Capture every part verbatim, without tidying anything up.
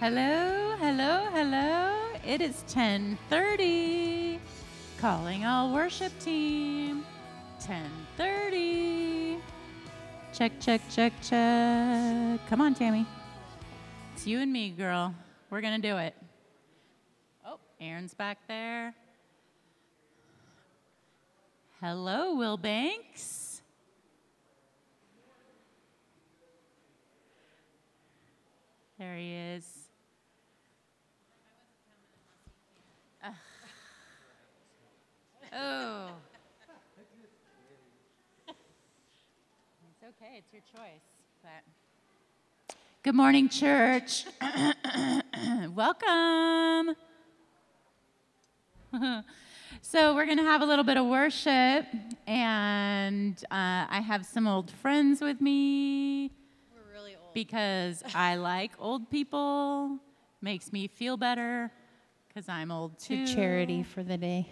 Hello, hello, hello. It is ten thirty. Calling all worship team. ten thirty. Check, check, check, check. Come on, Tammy. It's you and me, girl. We're going to do it. Oh, Aaron's back there. Hello, Will Banks. There he is. Uh, oh. It's okay. It's your choice. But. Good morning, church. Welcome. So we're going to have a little bit of worship, and uh, I have some old friends with me. We're really old. Because I like old people. Makes me feel better because I'm old, too. To charity for the day.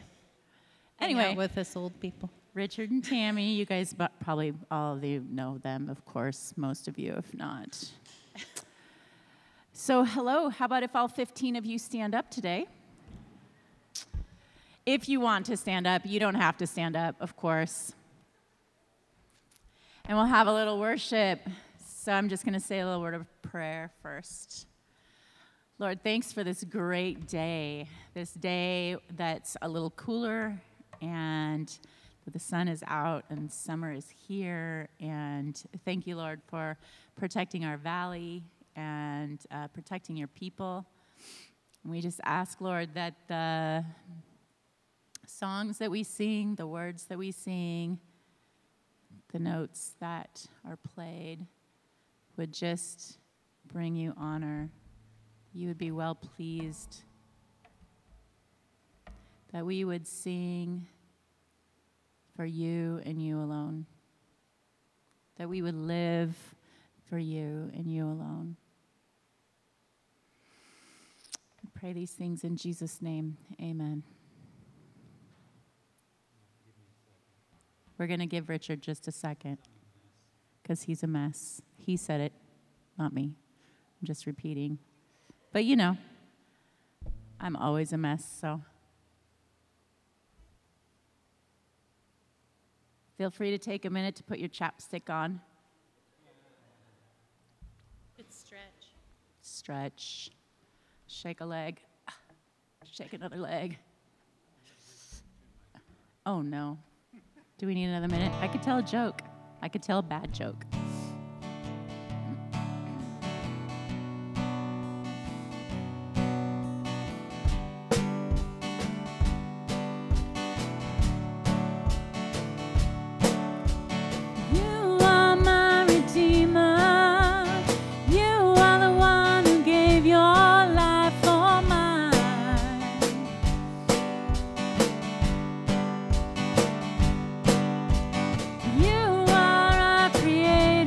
Anyway. With us old people. Richard and Tammy, you guys probably all of you know them, of course, most of you, if not. So hello. How about if all fifteen of you stand up today? If you want to stand up, you don't have to stand up, of course. And we'll have a little worship. So I'm just going to say a little word of prayer first. Lord, thanks for this great day, this day that's a little cooler, and the sun is out, and summer is here. And thank you, Lord, for protecting our valley and uh, protecting your people. And we just ask, Lord, that the songs that we sing, the words that we sing, the notes that are played would just bring you honor. You would be well pleased. That we would sing for you and you alone. That we would live for you and you alone. I pray these things in Jesus' name. Amen. We're going to give Richard just a second because he's a mess. He said it, not me. I'm just repeating. But, you know, I'm always a mess, so. Feel free to take a minute to put your chapstick on. It's stretch. Stretch. Shake a leg. Shake another leg. Oh, no. Do we need another minute? I could tell a joke. I could tell a bad joke. Create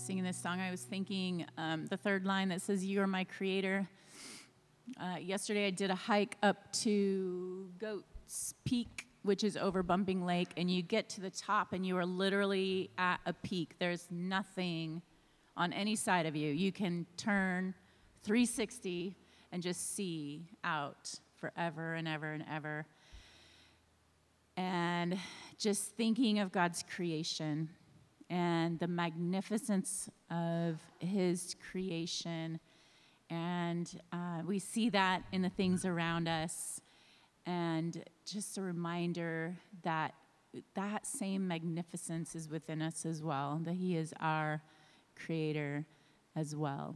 singing this song, I was thinking um, the third line that says, "You are my creator." Uh, yesterday I did a hike up to Goat's Peak, which is over Bumping Lake, and you get to the top and you are literally at a peak. There's nothing on any side of you. You can turn three sixty and just see out forever and ever and ever. And just thinking of God's creation and the magnificence of his creation. And uh, we see that in the things around us. And just a reminder that that same magnificence is within us as well, that he is our creator as well.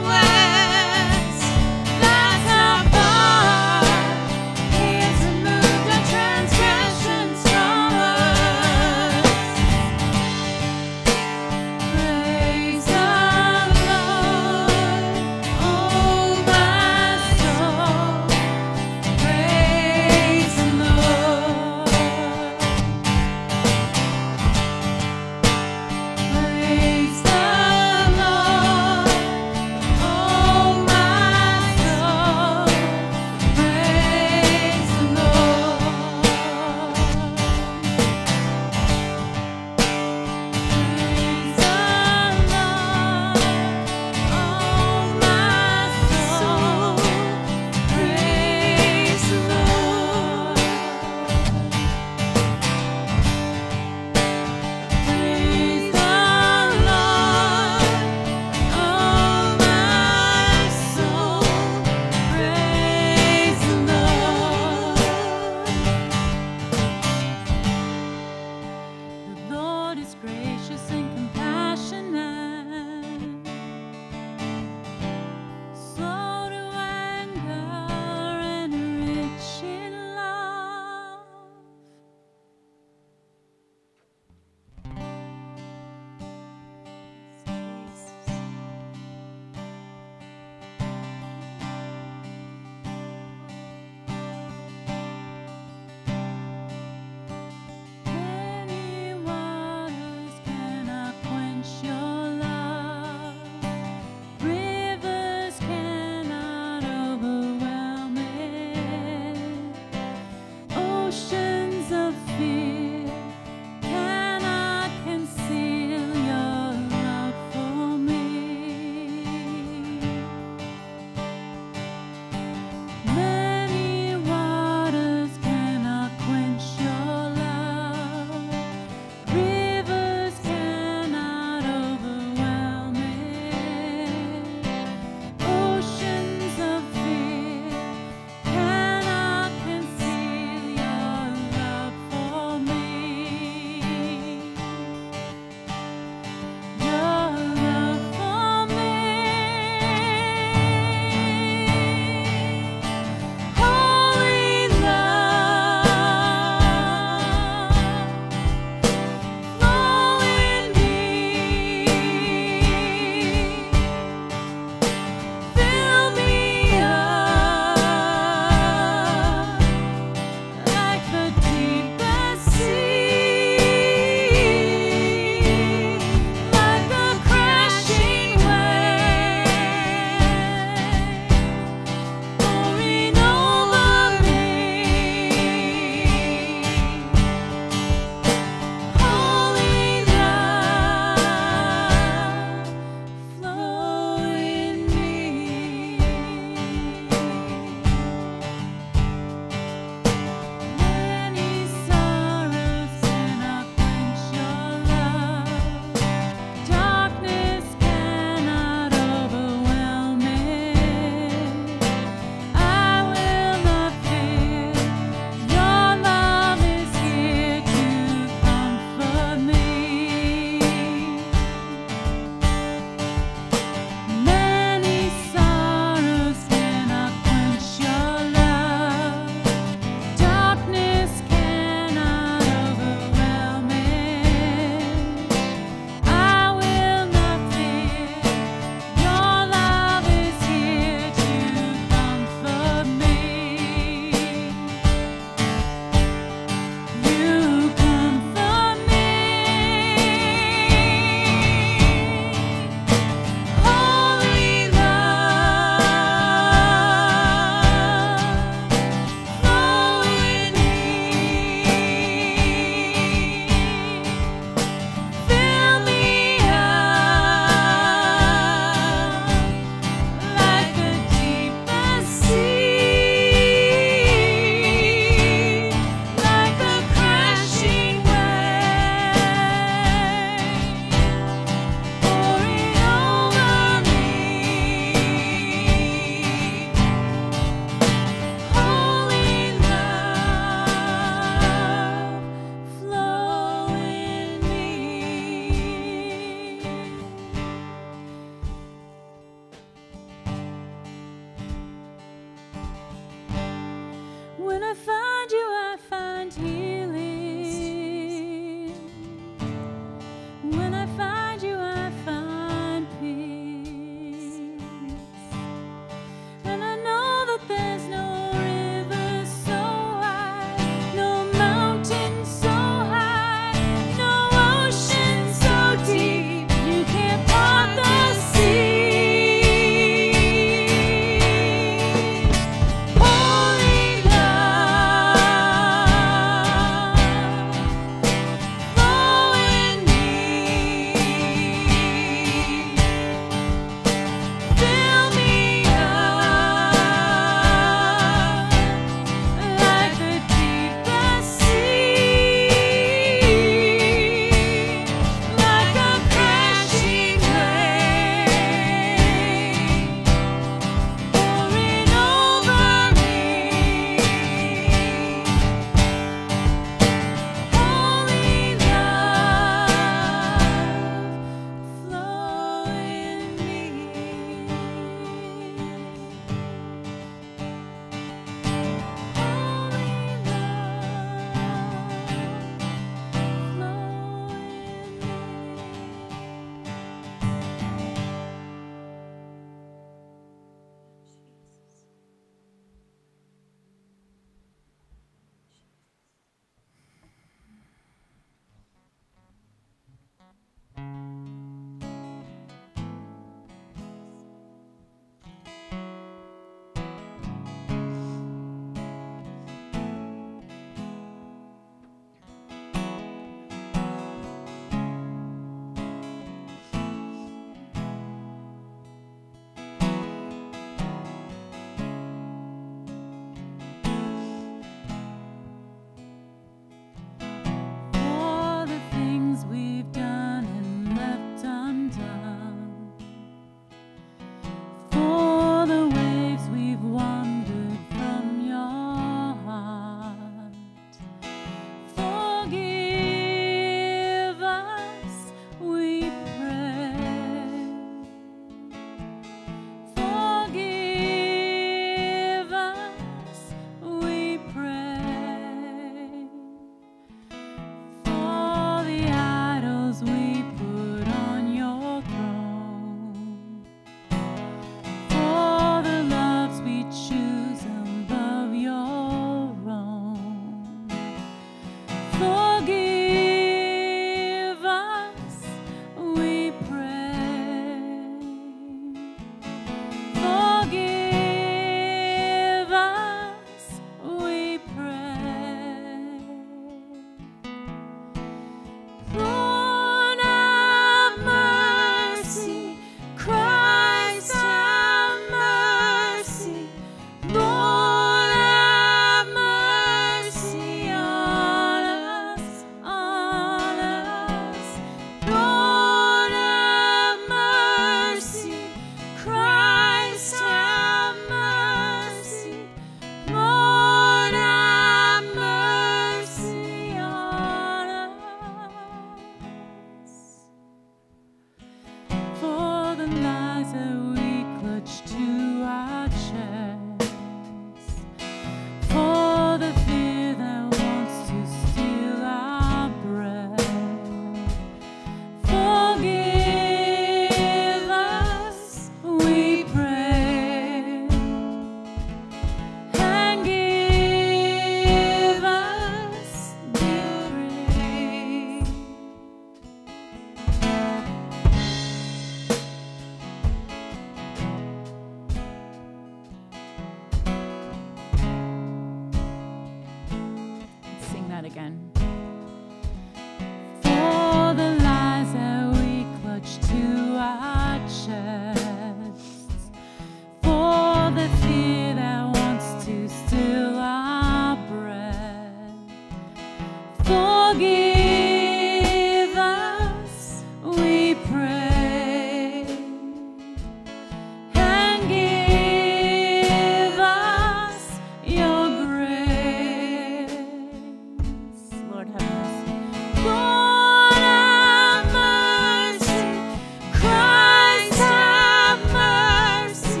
Lord, have mercy. Lord, have mercy. Christ, have mercy.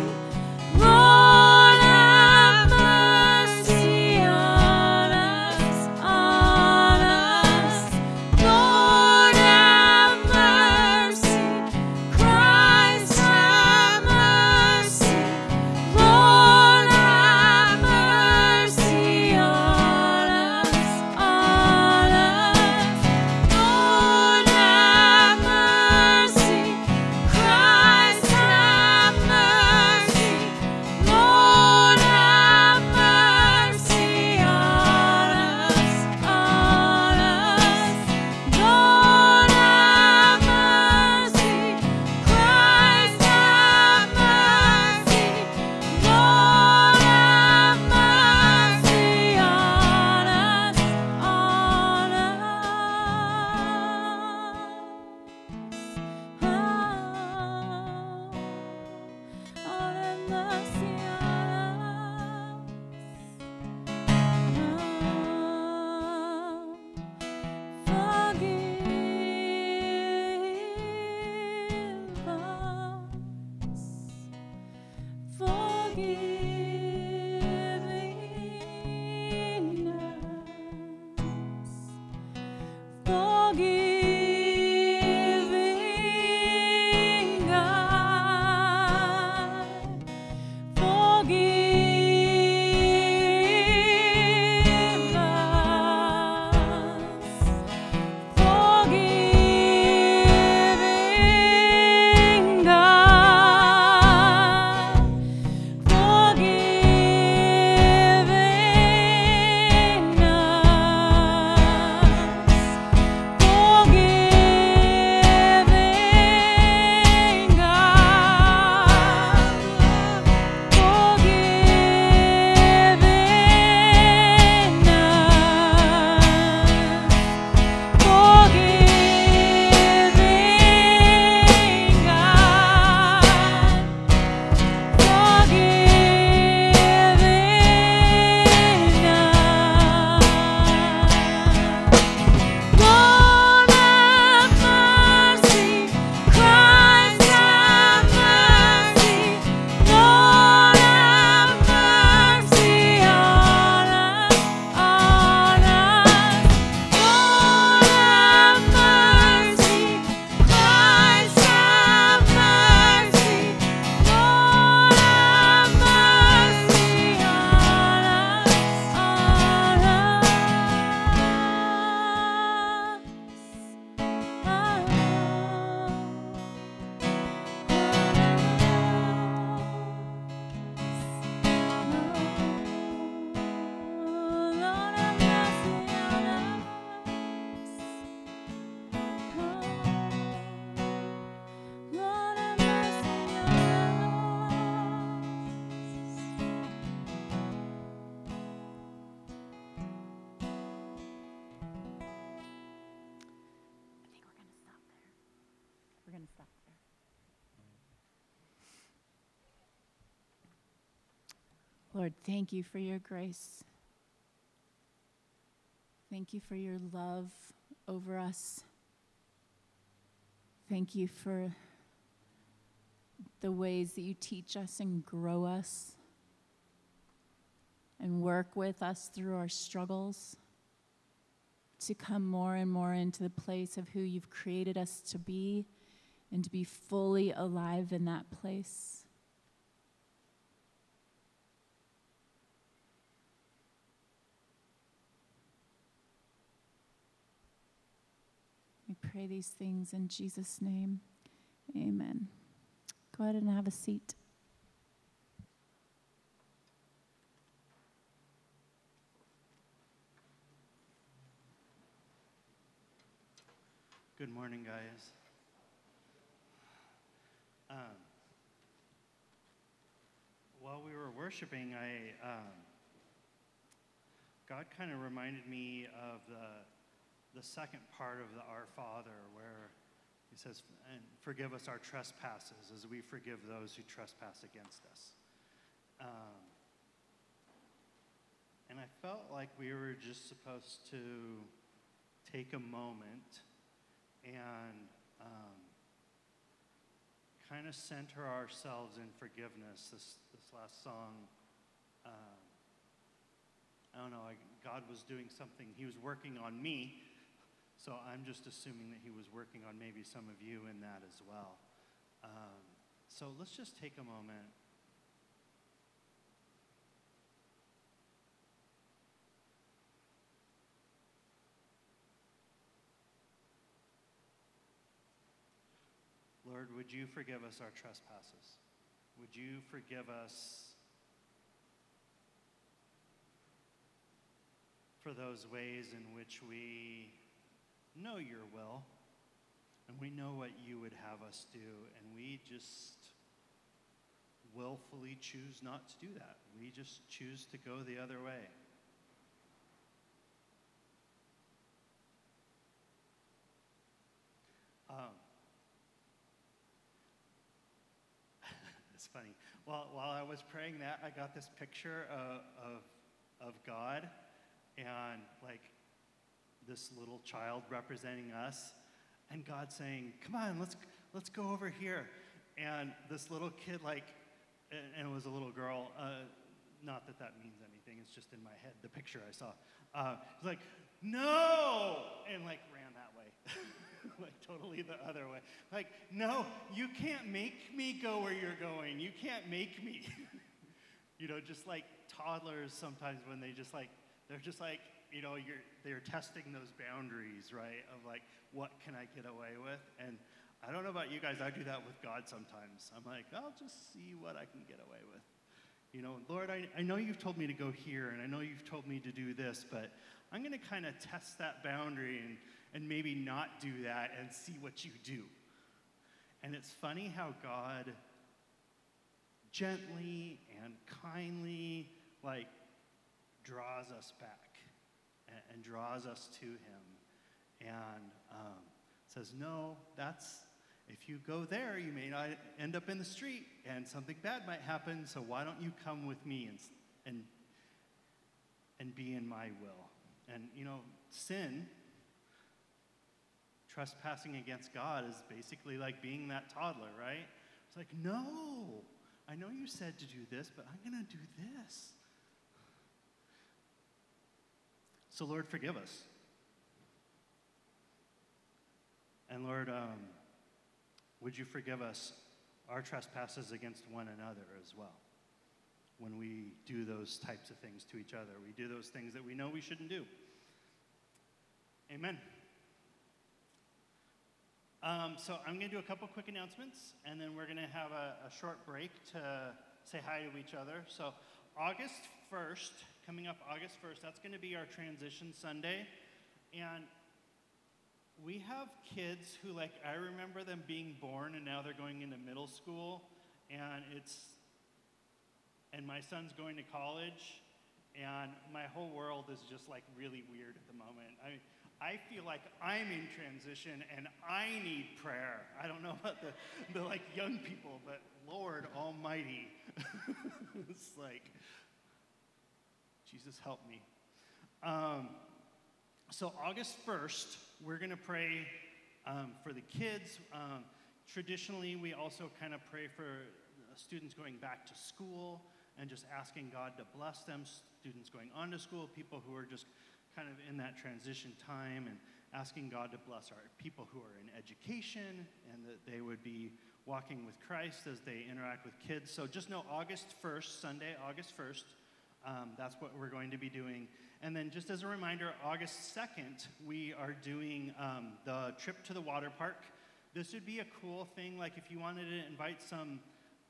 Lord, have mercy on us, on us. Lord, have mercy. Christ, have mercy. Lord, Lord, thank you for your grace. Thank you for your love over us. Thank you for the ways that you teach us and grow us and work with us through our struggles to come more and more into the place of who you've created us to be and to be fully alive in that place. I pray these things in Jesus' name. Amen. Go ahead and have a seat. Good morning, guys. Um, while we were worshiping, I um, God kind of reminded me of the the second part of the Our Father, where he says, and forgive us our trespasses as we forgive those who trespass against us. Um, and I felt like we were just supposed to take a moment and um, kind of center ourselves in forgiveness. This, this last song, uh, I don't know, I, God was doing something. He was working on me, so I'm just assuming that he was working on maybe some of you in that as well. Um, so let's just take a moment. Lord, would you forgive us our trespasses? Would you forgive us for those ways in which we know your will, and we know what you would have us do, and we just willfully choose not to do that. We just choose to go the other way. Um, it's funny. While, while I was praying that, I got this picture of, of, of God, and like this little child representing us, and God saying, "Come on, let's let's go over here." And this little kid, like, and it was a little girl. Uh, not that that means anything. It's just in my head, the picture I saw. Uh, was like, "No!" and like ran that way, like totally the other way. Like, no, you can't make me go where you're going. You can't make me. You know, just like toddlers sometimes when they just like. They're just like, you know, you're, they're testing those boundaries, right, of like, what can I get away with? And I don't know about you guys, I do that with God sometimes. I'm like, I'll just see what I can get away with. You know, Lord, I, I know you've told me to go here, and I know you've told me to do this, but I'm going to kind of test that boundary and, and maybe not do that and see what you do. And it's funny how God gently and kindly, like, draws us back and, and draws us to him and um, says, no, that's, if you go there, you may not end up in the street and something bad might happen, so why don't you come with me and, and, and be in my will? And, you know, sin, trespassing against God is basically like being that toddler, right? It's like, no, I know you said to do this, but I'm going to do this. So, Lord, forgive us. And, Lord, um, would you forgive us our trespasses against one another as well when we do those types of things to each other? We do those things that we know we shouldn't do. Amen. Um, so I'm going to do a couple quick announcements, and then we're going to have a, a short break to say hi to each other. So August first. Coming up August first, that's going to be our transition Sunday, and we have kids who, like, I remember them being born, and now they're going into middle school, and it's, and my son's going to college, and my whole world is just, like, really weird at the moment. I mean, I feel like I'm in transition, and I need prayer. I don't know about the, the like, young people, but Lord Almighty, it's like... Jesus, help me. Um, so August first, we're going to pray um, for the kids. Um, traditionally, we also kind of pray for students going back to school and just asking God to bless them, students going on to school, people who are just kind of in that transition time, and asking God to bless our people who are in education and that they would be walking with Christ as they interact with kids. So just know August first, Sunday, August first, Um, that's what we're going to be doing. And then just as a reminder, August second, we are doing um, the trip to the water park. This would be a cool thing, like if you wanted to invite some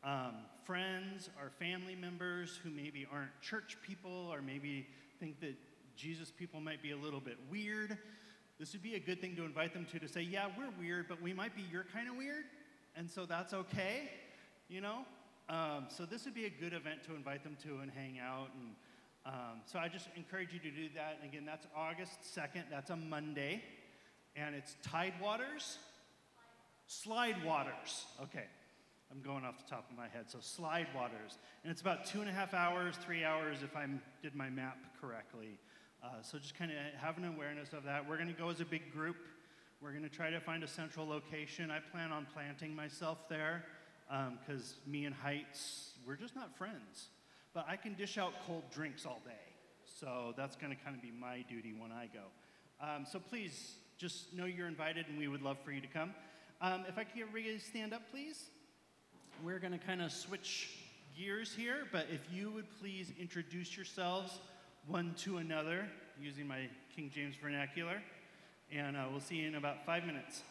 um, friends or family members who maybe aren't church people or maybe think that Jesus people might be a little bit weird. This would be a good thing to invite them to, to say, yeah, we're weird, but we might be your kind of weird, and so that's okay, you know? Um, so this would be a good event to invite them to and hang out. And um, so I just encourage you to do that. And again, that's August second. That's a Monday. And it's Tide Waters? Slide Waters. Okay. I'm going off the top of my head. So Slide Waters. And it's about two and a half hours, three hours if I did my map correctly. Uh, so just kind of have an awareness of that. We're going to go as a big group. We're going to try to find a central location. I plan on planting myself there because um, me and Heights, we're just not friends. But I can dish out cold drinks all day. So that's going to kind of be my duty when I go. Um, so please, just know you're invited, and we would love for you to come. Um, if I could get everybody to stand up, please. We're going to kind of switch gears here, but if you would please introduce yourselves one to another, using my King James vernacular, and uh, we'll see you in about five minutes.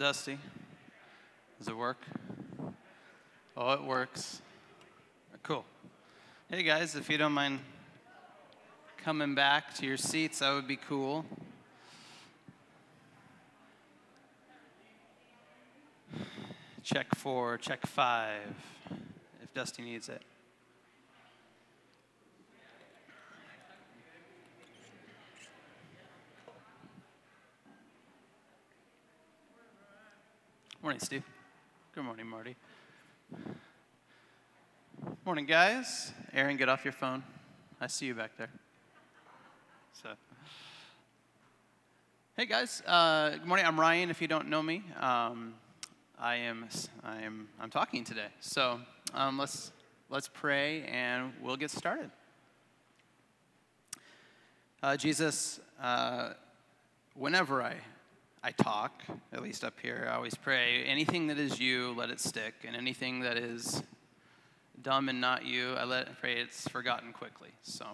Dusty, does it work? Oh, it works. Cool. Hey guys, if you don't mind coming back to your seats, that would be cool. Check four, check five, if Dusty needs it. Morning, Steve. Good morning, Marty. Morning, guys. Aaron, get off your phone. I see you back there. So, hey, guys. Uh, good morning. I'm Ryan. If you don't know me, um, I am. I am. I'm talking today. So um, let's let's pray and we'll get started. Uh, Jesus, uh, whenever I. I talk, at least up here, I always pray, anything that is you, let it stick, and anything that is dumb and not you, I let pray it's forgotten quickly. So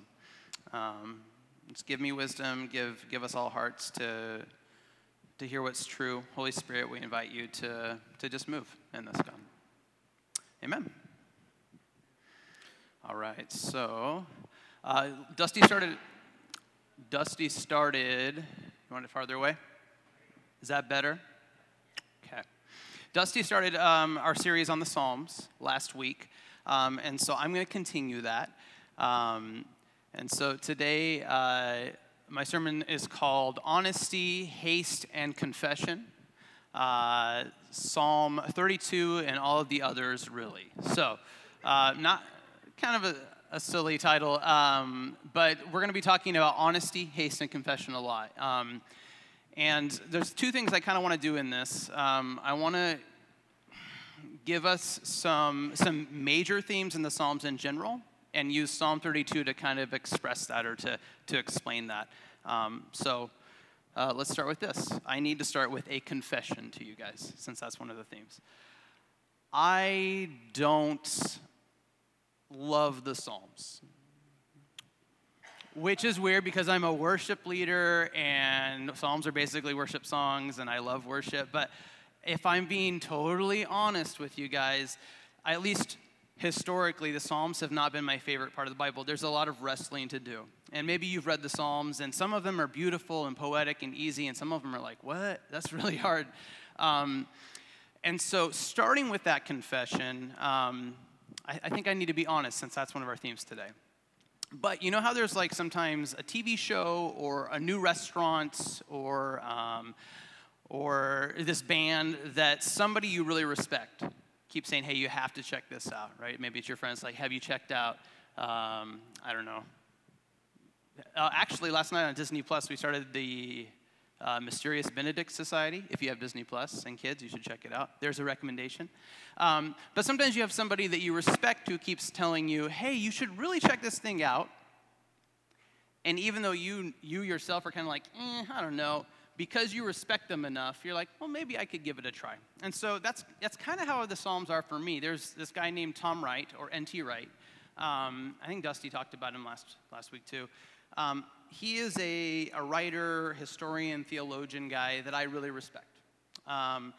um, just give me wisdom, give give us all hearts to to hear what's true. Holy Spirit, we invite you to, to just move in this gun. Amen. All right, so uh, Dusty started, Dusty started, you want it farther away? Is that better? Okay. Dusty started um, our series on the Psalms last week, um, and so I'm going to continue that. Um, and so today, uh, my sermon is called Honesty, Haste, and Confession, uh, Psalm thirty-two, and all of the others, really. So, uh, not kind of a... A silly title, um, but we're going to be talking about honesty, haste, and confession a lot. Um, and there's two things I kind of want to do in this. Um, I want to give us some some major themes in the Psalms in general, and use Psalm thirty-two to kind of express that or to to explain that. Um, so uh, let's start with this. I need to start with a confession to you guys, since that's one of the themes. I don't. Love the Psalms, which is weird because I'm a worship leader and Psalms are basically worship songs and I love worship. But if I'm being totally honest with you guys, I, at least historically, the Psalms have not been my favorite part of the Bible. There's a lot of wrestling to do. And maybe you've read the Psalms and some of them are beautiful and poetic and easy and some of them are like, what? That's really hard. Um, and so starting with that confession, um, I think I need to be honest since that's one of our themes today. But you know how there's like sometimes a T V show or a new restaurant or um, or this band that somebody you really respect keeps saying, hey, you have to check this out, right? Maybe it's your friends like, have you checked out, um, I don't know. Uh, actually, last night on Disney plus, we started the Uh, Mysterious Benedict Society. If you have Disney plus and kids, you should check it out. There's a recommendation. Um, but sometimes you have somebody that you respect who keeps telling you, hey, you should really check this thing out. And even though you you yourself are kind of like, eh, I don't know, because you respect them enough, you're like, well, maybe I could give it a try. And so that's that's kind of how the Psalms are for me. There's this guy named Tom Wright, or N T Wright. Um, I think Dusty talked about him last, last week, too. Um, he is a, a writer, historian, theologian guy that I really respect. Um,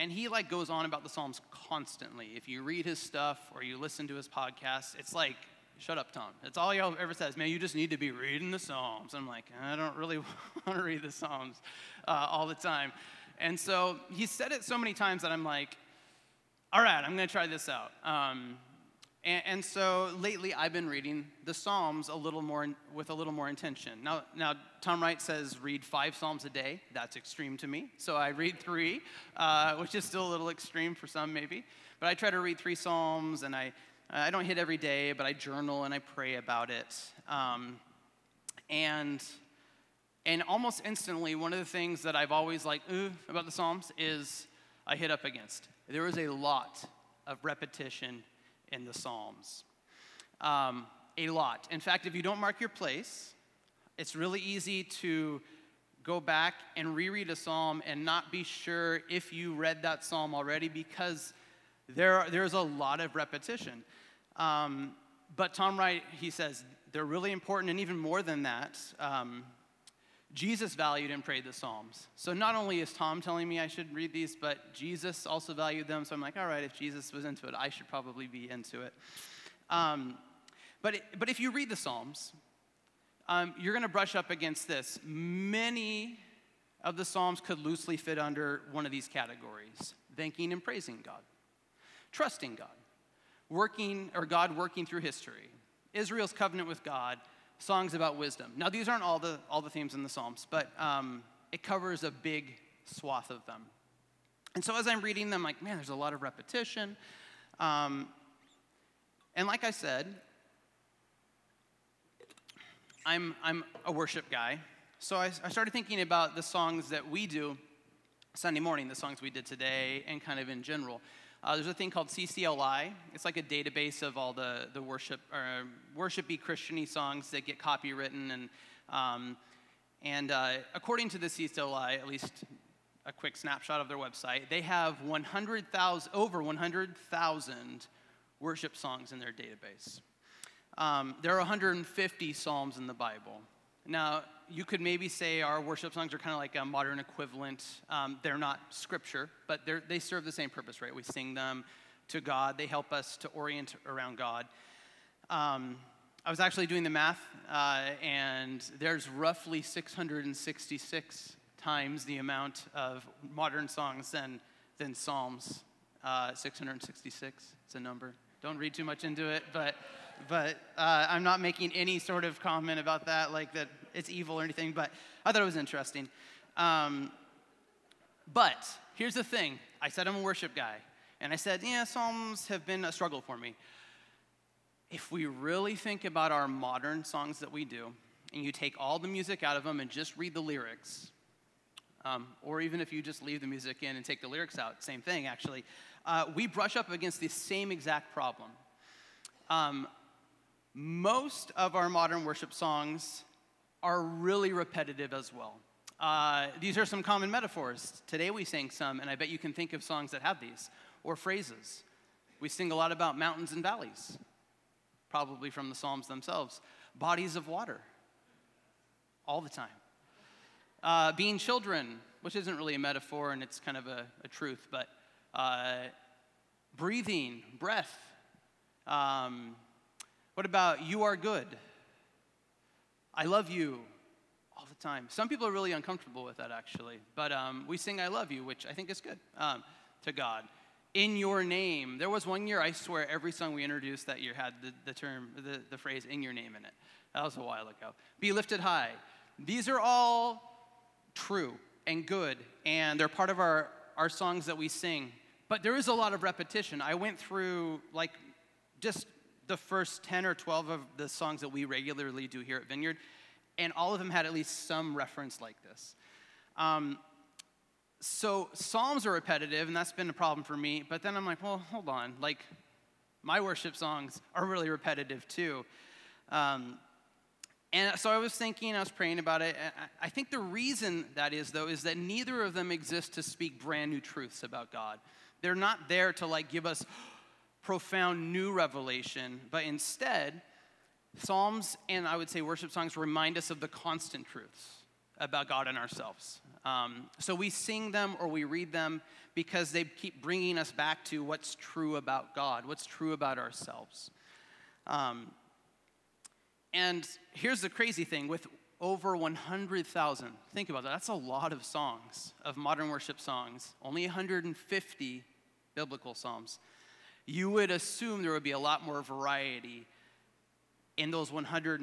and he like goes on about the Psalms constantly. If you read his stuff or you listen to his podcast, it's like, shut up, Tom. It's all he ever says, man, you just need to be reading the Psalms. I'm like, I don't really want to read the Psalms uh, all the time. And so he said it so many times that I'm like, all right, I'm going to try this out. Um, And, and so lately, I've been reading the Psalms a little more in, with a little more intention. Now, now Tom Wright says read five Psalms a day. That's extreme to me. So I read three, uh, which is still a little extreme for some maybe. But I try to read three Psalms, and I I don't hit every day, but I journal and I pray about it. Um, and and almost instantly, one of the things that I've always like ooh about the Psalms is I hit up against. There is a lot of repetition in the Psalms. Um, a lot. In fact, if you don't mark your place, it's really easy to go back and reread a Psalm and not be sure if you read that Psalm already because there there's a lot of repetition. Um, but Tom Wright, he says, they're really important, and even more than that, um, Jesus valued and prayed the Psalms. So not only is Tom telling me I should read these, but Jesus also valued them. So I'm like, all right, if Jesus was into it, I should probably be into it. Um, but, it, but if you read the Psalms, um, you're going to brush up against this. Many of the Psalms could loosely fit under one of these categories. Thanking and praising God. Trusting God. Working, or God working through history. Israel's covenant with God. Songs about wisdom. Now, these aren't all the all the themes in the Psalms, but um, it covers a big swath of them. And so as I'm reading them, like, man, there's a lot of repetition. Um, and like I said, I'm, I'm a worship guy. So I, I started thinking about the songs that we do Sunday morning, the songs we did today, and kind of in general. Uh, there's a thing called C C L I. It's like a database of all the, the worship, or worshipy, Christian-y songs that get copywritten. And, um, and uh, according to the C C L I, at least a quick snapshot of their website, they have one hundred thousand, over one hundred thousand worship songs in their database. Um, there are one hundred fifty psalms in the Bible. Now, you could maybe say our worship songs are kind of like a modern equivalent. Um, they're not scripture, but they serve the same purpose, right? We sing them to God. They help us to orient around God. Um, I was actually doing the math, uh, and there's roughly six hundred sixty-six times the amount of modern songs than, than Psalms. Uh, six hundred sixty-six, it's a number. Don't read too much into it, but... But uh, I'm not making any sort of comment about that, like that it's evil or anything. But I thought it was interesting. Um, but here's the thing. I said I'm a worship guy. And I said, yeah, Psalms have been a struggle for me. If we really think about our modern songs that we do, and you take all the music out of them and just read the lyrics, um, or even if you just leave the music in and take the lyrics out, same thing, actually, uh, we brush up against the same exact problem. Um, Most of our modern worship songs are really repetitive as well. Uh, these are some common metaphors. Today we sang some, and I bet you can think of songs that have these, or phrases. We sing a lot about mountains and valleys, probably from the Psalms themselves. Bodies of water, all the time. Uh, being children, which isn't really a metaphor, and it's kind of a, a truth, but uh, breathing, breath, um, what about you are good? I love you all the time. Some people are really uncomfortable with that, actually. But um, we sing I love you, which I think is good um, to God. In your name. There was one year, I swear, every song we introduced that year had the, the term, the, the phrase in your name in it. That was a while ago. Be lifted high. These are all true and good, and they're part of our, our songs that we sing. But there is a lot of repetition. I went through, like, just... the first ten or twelve of the songs that we regularly do here at Vineyard, and all of them had at least some reference like this. Um, so Psalms are repetitive, and that's been a problem for me, but then I'm like, well, hold on. Like, my worship songs are really repetitive, too. Um, and so I was thinking, I was praying about it. I think the reason that is, though, is that neither of them exist to speak brand new truths about God. They're not there to, like, give us profound new revelation, but instead, Psalms and I would say worship songs remind us of the constant truths about God and ourselves. Um, so we sing them or we read them because they keep bringing us back to what's true about God, what's true about ourselves. Um, and here's the crazy thing, with over one hundred thousand, think about that, that's a lot of songs, of modern worship songs, only one hundred fifty biblical Psalms. You would assume there would be a lot more variety in those one hundred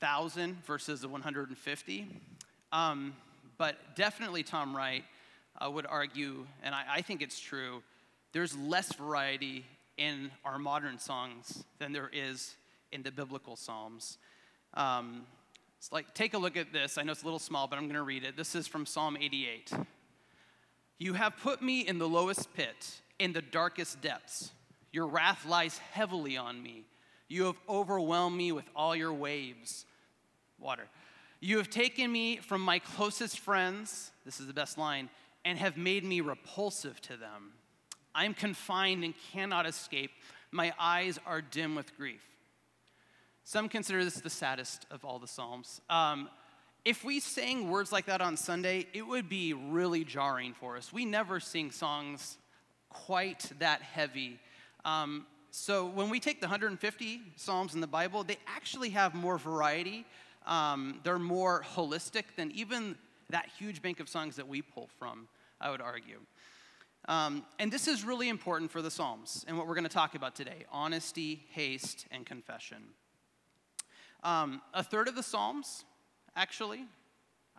thousand versus the one hundred fifty. Um, but definitely Tom Wright uh, would argue, and I, I think it's true, there's less variety in our modern songs than there is in the biblical Psalms. Um, it's like, take a look at this. I know it's a little small, but I'm going to read it. This is from Psalm eighty-eight. You have put me in the lowest pit, in the darkest depths. Your wrath lies heavily on me. You have overwhelmed me with all your waves. Water. You have taken me from my closest friends, this is the best line, and have made me repulsive to them. I am confined and cannot escape. My eyes are dim with grief. Some consider this the saddest of all the Psalms. Um, if we sang words like that on Sunday, it would be really jarring for us. We never sing songs quite that heavy. Um, so when we take the one hundred fifty Psalms in the Bible, they actually have more variety. Um, they're more holistic than even that huge bank of songs that we pull from, I would argue. Um, and this is really important for the Psalms and what we're going to talk about today, honesty, haste, and confession. Um, a third of the Psalms, actually,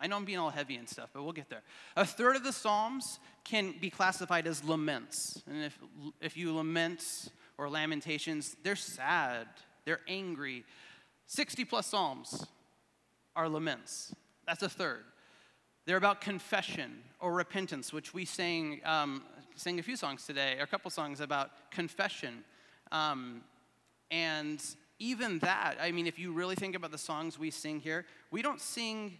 I know I'm being all heavy and stuff, but we'll get there. A third of the Psalms can be classified as laments. And if, if you lament or lamentations, they're sad, they're angry. sixty plus Psalms are laments. That's a third. They're about confession or repentance, which we sang, um, sang a few songs today, or a couple songs about confession. Um, and even that, I mean, if you really think about the songs we sing here, we don't sing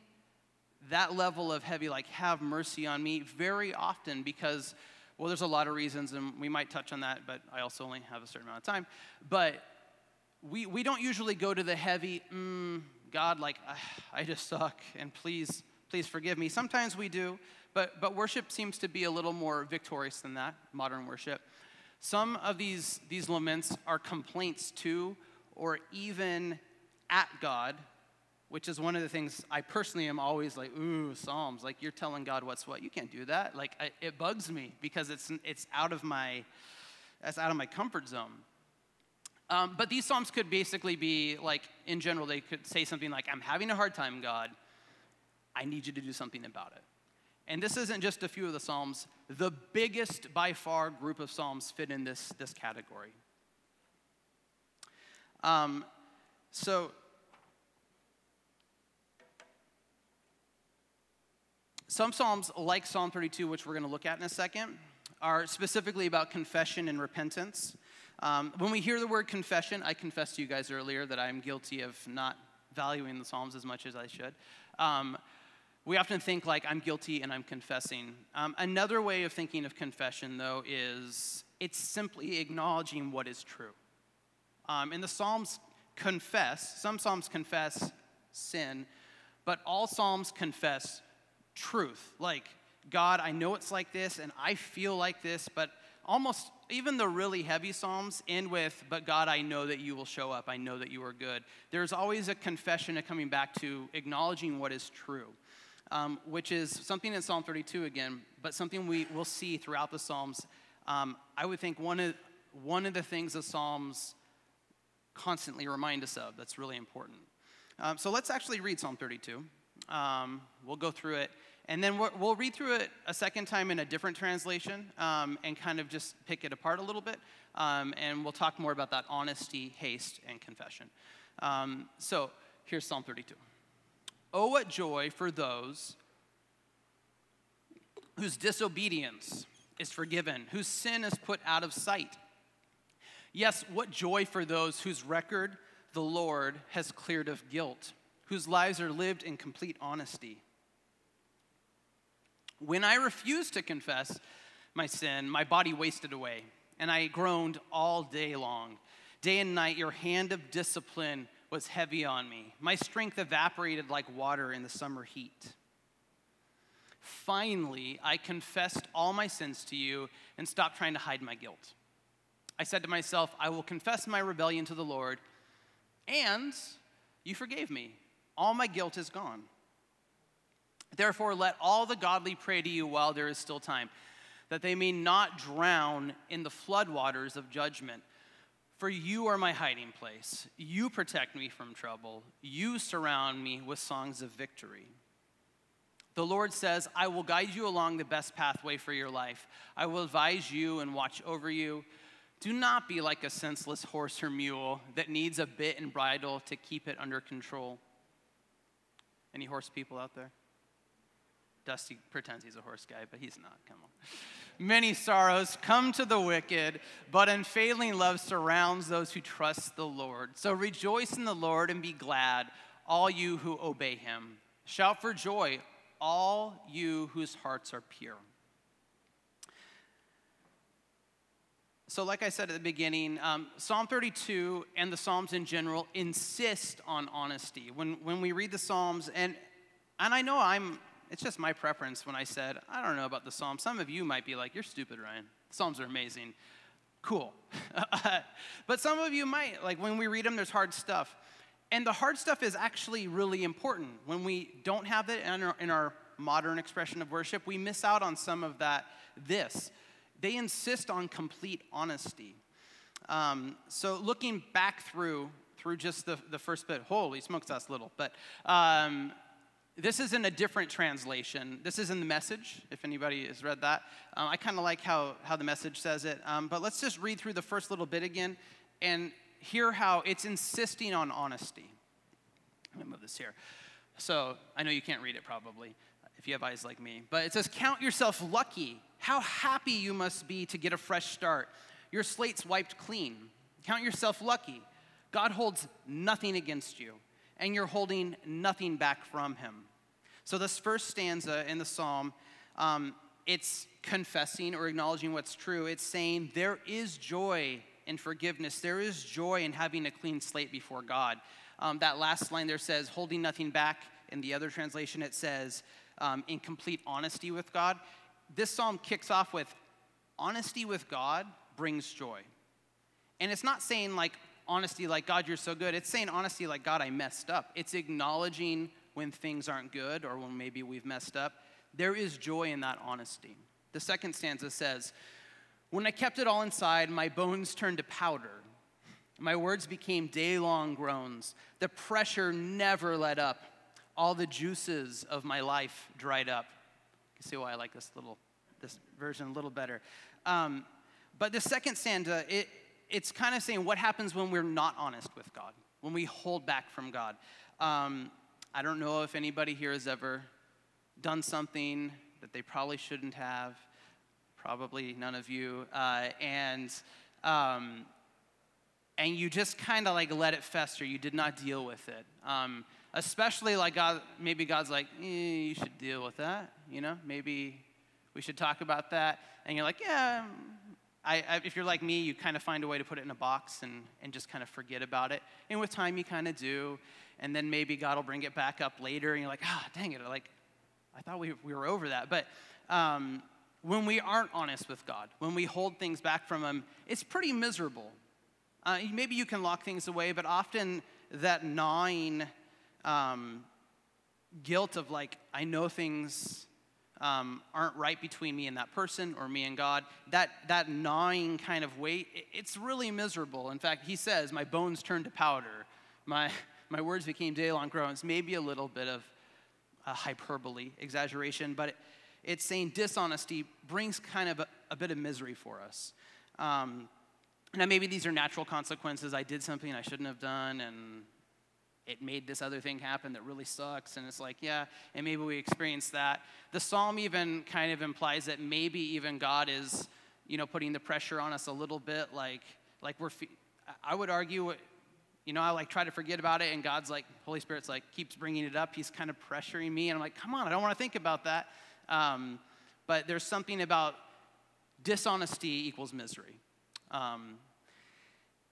that level of heavy, like, have mercy on me, very often because, well, there's a lot of reasons, and we might touch on that, but I also only have a certain amount of time. But we, we don't usually go to the heavy, mm, God, like, I just suck, and please, please forgive me. Sometimes we do, but, but worship seems to be a little more victorious than that, modern worship. Some of these, these laments are complaints to or even at God, which is one of the things I personally am always like, ooh, Psalms, like, you're telling God what's what. You can't do that. Like, I, it bugs me because it's, it's out of my, that's out of my comfort zone. Um, but these Psalms could basically be, like, in general, they could say something like, I'm having a hard time, God. I need you to do something about it. And this isn't just a few of the Psalms. The biggest, by far, group of Psalms fit in this, this category. Um, so, some Psalms, like Psalm thirty-two, which we're going to look at in a second, are specifically about confession and repentance. Um, when we hear the word confession, I confessed to you guys earlier that I'm guilty of not valuing the Psalms as much as I should. Um, we often think, like, I'm guilty and I'm confessing. Um, another way of thinking of confession, though, is it's simply acknowledging what is true. Um, and the Psalms confess, some Psalms confess sin, but all Psalms confess truth. Like, God, I know it's like this, and I feel like this, but almost even the really heavy Psalms end with, but God, I know that you will show up. I know that you are good. There's always a confession of coming back to acknowledging what is true, um, which is something in Psalm thirty-two again, but something we will see throughout the Psalms. Um, I would think one of, one of the things the Psalms constantly remind us of that's really important. Um, so let's actually read Psalm thirty-two. Um, we'll go through it. And then we'll read through it a second time in a different translation um, and kind of just pick it apart a little bit. Um, and we'll talk more about that honesty, haste, and confession. Um, so here's Psalm thirty-two. Oh, what joy for those whose disobedience is forgiven, whose sin is put out of sight. Yes, what joy for those whose record the Lord has cleared of guilt, whose lives are lived in complete honesty. When I refused to confess my sin, my body wasted away, and I groaned all day long. Day and night, your hand of discipline was heavy on me. My strength evaporated like water in the summer heat. Finally, I confessed all my sins to you and stopped trying to hide my guilt. I said to myself, I will confess my rebellion to the Lord, and you forgave me. All my guilt is gone. Therefore, let all the godly pray to you while there is still time, that they may not drown in the floodwaters of judgment. For you are my hiding place. You protect me from trouble. You surround me with songs of victory. The Lord says, I will guide you along the best pathway for your life. I will advise you and watch over you. Do not be like a senseless horse or mule that needs a bit and bridle to keep it under control. Any horse people out there? Dusty pretends he's a horse guy, but he's not. Come on. Many sorrows come to the wicked, but unfailing love surrounds those who trust the Lord. So rejoice in the Lord and be glad, all you who obey him. Shout for joy, all you whose hearts are pure. So like I said at the beginning, um, Psalm thirty-two and the Psalms in general insist on honesty. When, when we read the Psalms, and, and I know I'm... It's just my preference when I said, I don't know about the Psalms. Some of you might be like, you're stupid, Ryan. The Psalms are amazing. Cool. But some of you might. Like, when we read them, there's hard stuff. And the hard stuff is actually really important. When we don't have it in our, in our modern expression of worship, we miss out on some of that this. They insist on complete honesty. Um, so looking back through, through just the, the first bit, holy smokes, that's little. But... Um, This is in a different translation. This is in the Message, if anybody has read that. Um, I kind of like how, how the Message says it. Um, but let's just read through the first little bit again and hear how it's insisting on honesty. I'm going to move this here. So I know you can't read it probably if you have eyes like me. But it says, count yourself lucky. How happy you must be to get a fresh start. Your slate's wiped clean. Count yourself lucky. God holds nothing against you, and you're holding nothing back from him. So this first stanza in the psalm, um, it's confessing or acknowledging what's true. It's saying there is joy in forgiveness. There is joy in having a clean slate before God. Um, that last line there says, holding nothing back. In the other translation, it says, um, in complete honesty with God. This psalm kicks off with, honesty with God brings joy. And it's not saying like, honesty like, God, you're so good. It's saying honesty like, God, I messed up. It's acknowledging when things aren't good or when maybe we've messed up. There is joy in that honesty. The second stanza says, when I kept it all inside, my bones turned to powder. My words became day-long groans. The pressure never let up. All the juices of my life dried up. You see why I like this little, this version a little better. Um, but the second stanza, it It's kind of saying what happens when we're not honest with God, when we hold back from God. Um, I don't know if anybody here has ever done something that they probably shouldn't have, probably none of you, uh, and, um, and you just kind of like let it fester. You did not deal with it, um, especially like God, maybe God's like, eh, you should deal with that, you know, maybe we should talk about that, and you're like, yeah, I, I, if you're like me, you kind of find a way to put it in a box and, and just kind of forget about it. And with time, you kind of do. And then maybe God will bring it back up later. And you're like, ah, oh, dang it. Like, I thought we, we were over that. But um, when we aren't honest with God, when we hold things back from him, it's pretty miserable. Uh, maybe you can lock things away, but often that gnawing um, guilt of like, I know things Um, aren't right between me and that person or me and God, that, that gnawing kind of weight, it, it's really miserable. In fact, he says, my bones turned to powder. My, my words became day-long groans. Maybe a little bit of uh, hyperbole, exaggeration, but it, it's saying dishonesty brings kind of a, a bit of misery for us. Um, now, maybe these are natural consequences. I did something I shouldn't have done, and it made this other thing happen that really sucks, and it's like, yeah, and maybe we experience that. The psalm even kind of implies that maybe even God is, you know, putting the pressure on us a little bit, like, like we're, I would argue, you know, I like try to forget about it, and God's like, Holy Spirit's like, keeps bringing it up. He's kind of pressuring me, and I'm like, come on, I don't want to think about that. Um, but there's something about dishonesty equals misery. Um,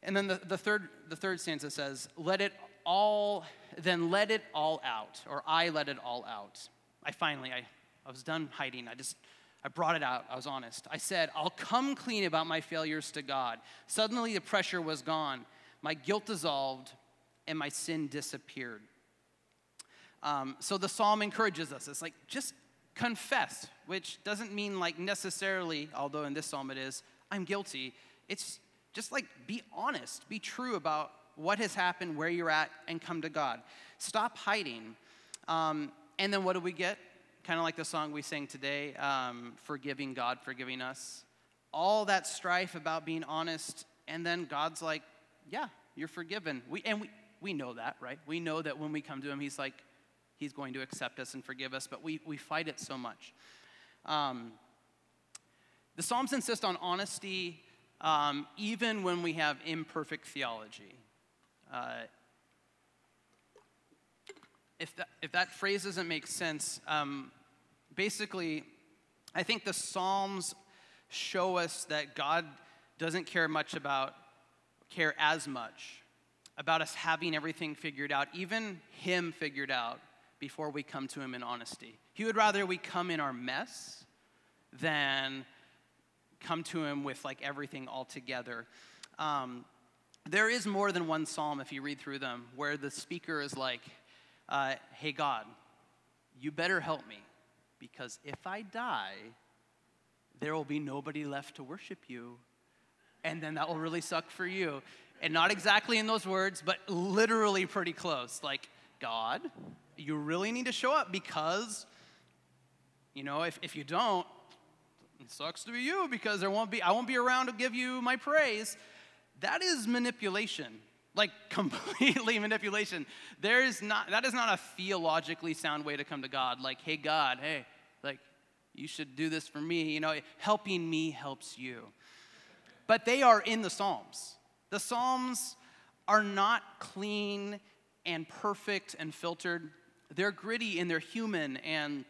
and then the, the third, the third stanza says, let it all, then let it all out, or I let it all out. I finally, I, I was done hiding. I just, I brought it out. I was honest. I said, I'll come clean about my failures to God. Suddenly the pressure was gone. My guilt dissolved, and my sin disappeared. Um, so the psalm encourages us. It's like, just confess, which doesn't mean like necessarily, although in this psalm it is, I'm guilty. It's just like, be honest, be true about what has happened, where you're at, and come to God. Stop hiding. Um, and then what do we get? Kind of like the song we sang today, um, forgiving God, forgiving us. All that strife about being honest, and then God's like, yeah, you're forgiven. We, and we, we know that, right? We know that when we come to him, he's like, he's going to accept us and forgive us, but we, we fight it so much. Um, the Psalms insist on honesty um, even when we have imperfect theology. Uh, if, that, if that phrase doesn't make sense, um, basically, I think the Psalms show us that God doesn't care much about, care as much about us having everything figured out, even him figured out, before we come to him in honesty. He would rather we come in our mess than come to him with like everything all together. Um, There is more than one psalm, if you read through them, where the speaker is like, uh, hey, God, you better help me, because if I die, there will be nobody left to worship you, and then that will really suck for you. And not exactly in those words, but literally pretty close. Like, God, you really need to show up because, you know, if, if you don't, it sucks to be you because there won't be, I won't be around to give you my praise. That is manipulation, like completely manipulation. There is not, that is not a theologically sound way to come to God. Like, hey, God, hey, like, you should do this for me. You know, helping me helps you. But they are in the Psalms. The Psalms are not clean and perfect and filtered. They're gritty and they're human, and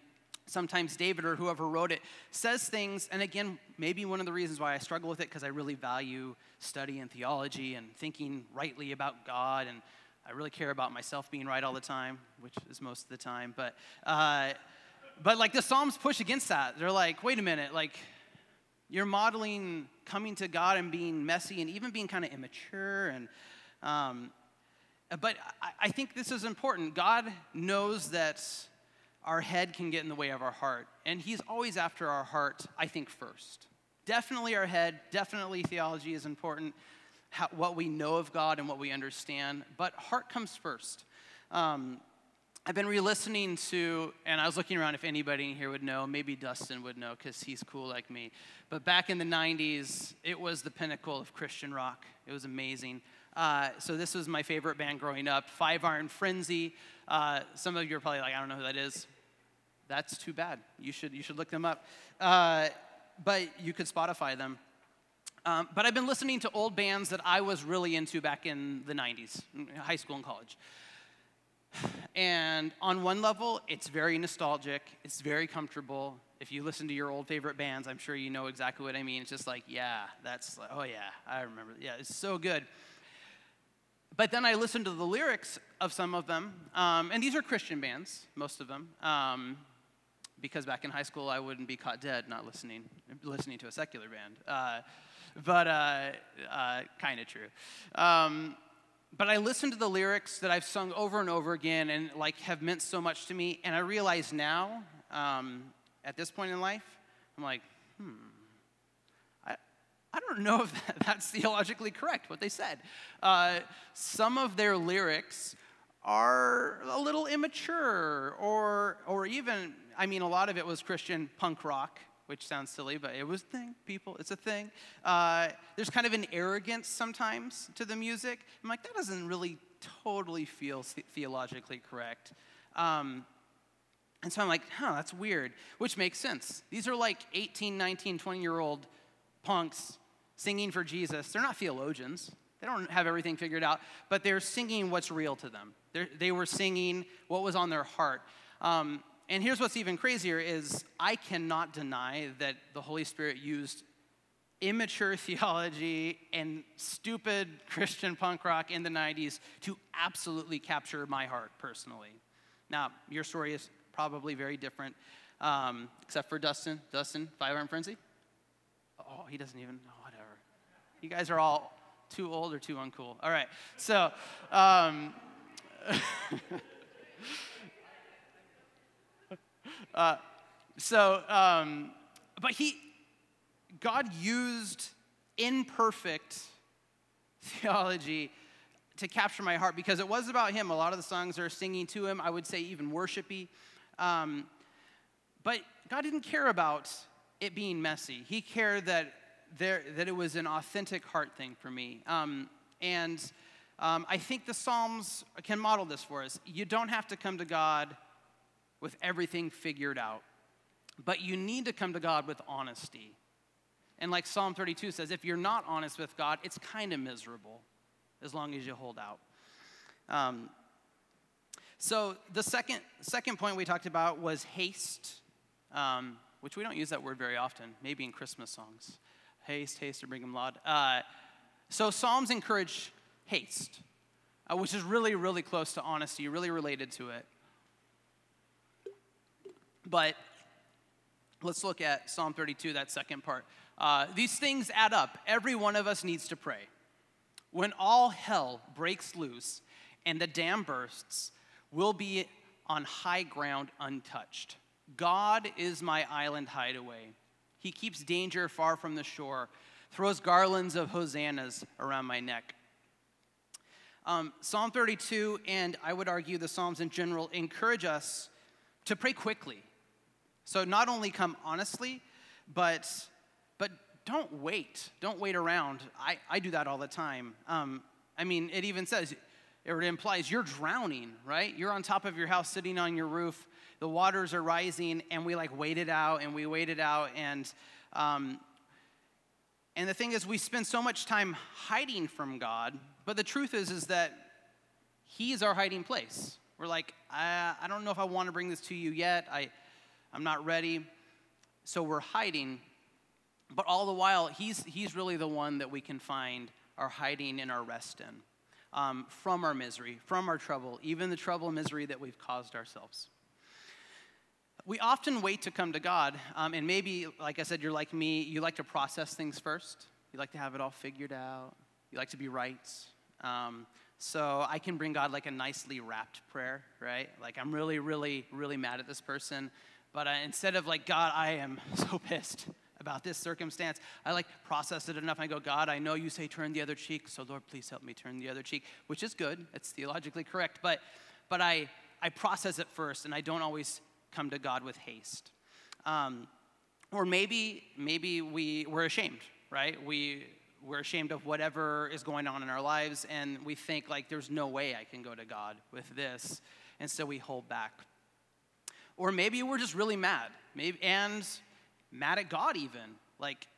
sometimes David or whoever wrote it says things, and again, maybe one of the reasons why I struggle with it because I really value study and theology and thinking rightly about God, and I really care about myself being right all the time, which is most of the time, but uh, but like the Psalms push against that. They're like, wait a minute, like you're modeling coming to God and being messy and even being kind of immature, and um, but I, I think this is important. God knows that our head can get in the way of our heart, and he's always after our heart, I think, first. Definitely our head, definitely theology is important, how, what we know of God and what we understand, but heart comes first. Um, I've been re-listening to, and I was looking around if anybody in here would know, maybe Dustin would know because he's cool like me, but back in the nineties, it was the pinnacle of Christian rock. It was amazing. Uh, so this was my favorite band growing up, Five Iron Frenzy. Uh, some of you are probably like, I don't know who that is. That's too bad. You should you should look them up. Uh, but you could Spotify them. Um, but I've been listening to old bands that I was really into back in the nineties, high school and college. And on one level, it's very nostalgic. It's very comfortable. If you listen to your old favorite bands, I'm sure you know exactly what I mean. It's just like, yeah, that's, like, oh yeah, I remember. Yeah, it's so good. But then I listened to the lyrics of some of them, um, and these are Christian bands, most of them, um, because back in high school I wouldn't be caught dead not listening listening to a secular band, uh, but uh, uh, kind of true. Um, but I listened to the lyrics that I've sung over and over again and like have meant so much to me, and I realize now, um, at this point in life, I'm like, hmm. I don't know if that, that's theologically correct, what they said. Uh, some of their lyrics are a little immature, or or even, I mean, a lot of it was Christian punk rock, which sounds silly, but it was a thing, people, it's a thing. Uh, there's kind of an arrogance sometimes to the music. I'm like, that doesn't really totally feel the- theologically correct. Um, and so I'm like, huh, that's weird, which makes sense. These are like eighteen, nineteen, twenty-year-old punks singing for Jesus. They're not theologians. They don't have everything figured out, but they're singing what's real to them. They're, they were singing what was on their heart. Um, and here's what's even crazier is I cannot deny that the Holy Spirit used immature theology and stupid Christian punk rock in the nineties to absolutely capture my heart personally. Now, your story is probably very different, um, except for Dustin. Dustin, Five Iron Frenzy? Oh, he doesn't even know, whatever. You guys are all too old or too uncool. All right, so, um, uh, so, um, but he, God used imperfect theology to capture my heart because it was about him. A lot of the songs are singing to him, I would say even worshipy. Um, but God didn't care about it being messy. He cared that there that it was an authentic heart thing for me. Um, and um, I think the Psalms can model this for us. You don't have to come to God with everything figured out, but you need to come to God with honesty. And like Psalm thirty-two says, if you're not honest with God, it's kind of miserable as long as you hold out. Um, so the second, second point we talked about was haste. Um, which we don't use that word very often, maybe in Christmas songs. Haste, haste, or bring them laud. Uh, so Psalms encourage haste, uh, which is really, really close to honesty, really related to it. But let's look at Psalm thirty-two, that second part. Uh, These things add up. Every one of us needs to pray. When all hell breaks loose and the dam bursts, we'll be on high ground untouched. God is my island hideaway. He keeps danger far from the shore, throws garlands of hosannas around my neck. Um, Psalm thirty-two, and I would argue the Psalms in general, encourage us to pray quickly. So not only come honestly, but but don't wait. Don't wait around. I, I do that all the time. Um, I mean, it even says, it implies you're drowning, right? You're on top of your house, sitting on your roof. The waters are rising, and we like wait it out, and we wait it out, and um, and the thing is, we spend so much time hiding from God. But the truth is, is that He is our hiding place. We're like, I, I don't know if I want to bring this to you yet. I, I'm not ready. So we're hiding. But all the while, He's He's really the one that we can find our hiding and our rest in. Um, from our misery, from our trouble, even the trouble and misery that we've caused ourselves. We often wait to come to God, um, and maybe, like I said, you're like me, you like to process things first. You like to have it all figured out. You like to be right. Um, so I can bring God like a nicely wrapped prayer, right? Like, I'm really, really, really mad at this person, but I, instead of like, God, I am so pissed about this circumstance, I like process it enough. I go, God, I know you say turn the other cheek, so Lord, please help me turn the other cheek, which is good. It's theologically correct, but but I I process it first, and I don't always come to God with haste. Um, or maybe maybe we we're ashamed, right? We we're ashamed of whatever is going on in our lives, and we think like there's no way I can go to God with this, and so we hold back. Or maybe we're just really mad, maybe and. mad at God even. Like,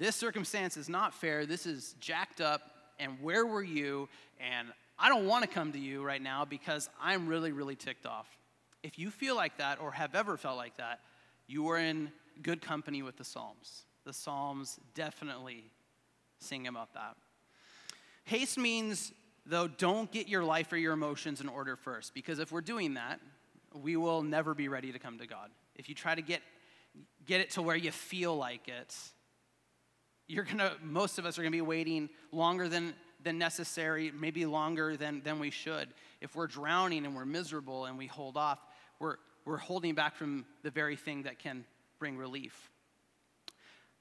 this circumstance is not fair. This is jacked up, and where were you? And I don't want to come to you right now because I'm really, really ticked off. If you feel like that or have ever felt like that, you are in good company with the Psalms. The Psalms definitely sing about that. Haste means, though, don't get your life or your emotions in order first, because if we're doing that, we will never be ready to come to God. If you try to get Get it to where you feel like it, you're gonna, most of us are gonna be waiting longer than, than necessary, maybe longer than, than we should. If we're drowning and we're miserable and we hold off, we're, we're holding back from the very thing that can bring relief.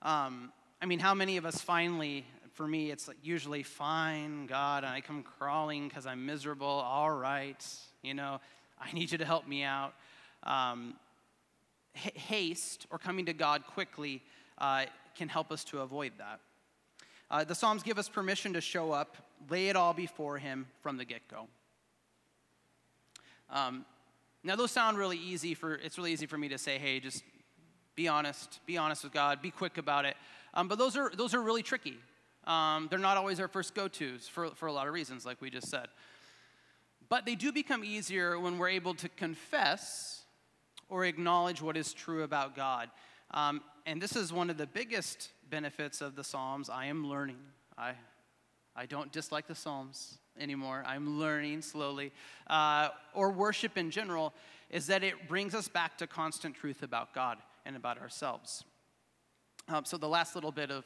Um, I mean, how many of us finally, for me, it's like usually, fine, God, and I come crawling because I'm miserable, all right, you know, I need you to help me out. Um, Haste, or coming to God quickly, uh, can help us to avoid that. Uh, the Psalms give us permission to show up, lay it all before Him from the get-go. Um, now, those sound really easy for, it's really easy for me to say, hey, just be honest, be honest with God, be quick about it. Um, but those are, those are really tricky. Um, they're not always our first go-tos for, for a lot of reasons, like we just said. But they do become easier when we're able to confess or acknowledge what is true about God. Um, and this is one of the biggest benefits of the Psalms. I am learning. I I don't dislike the Psalms anymore. I'm learning slowly. Uh, or worship in general, is that it brings us back to constant truth about God and about ourselves. Um, so the last little bit of,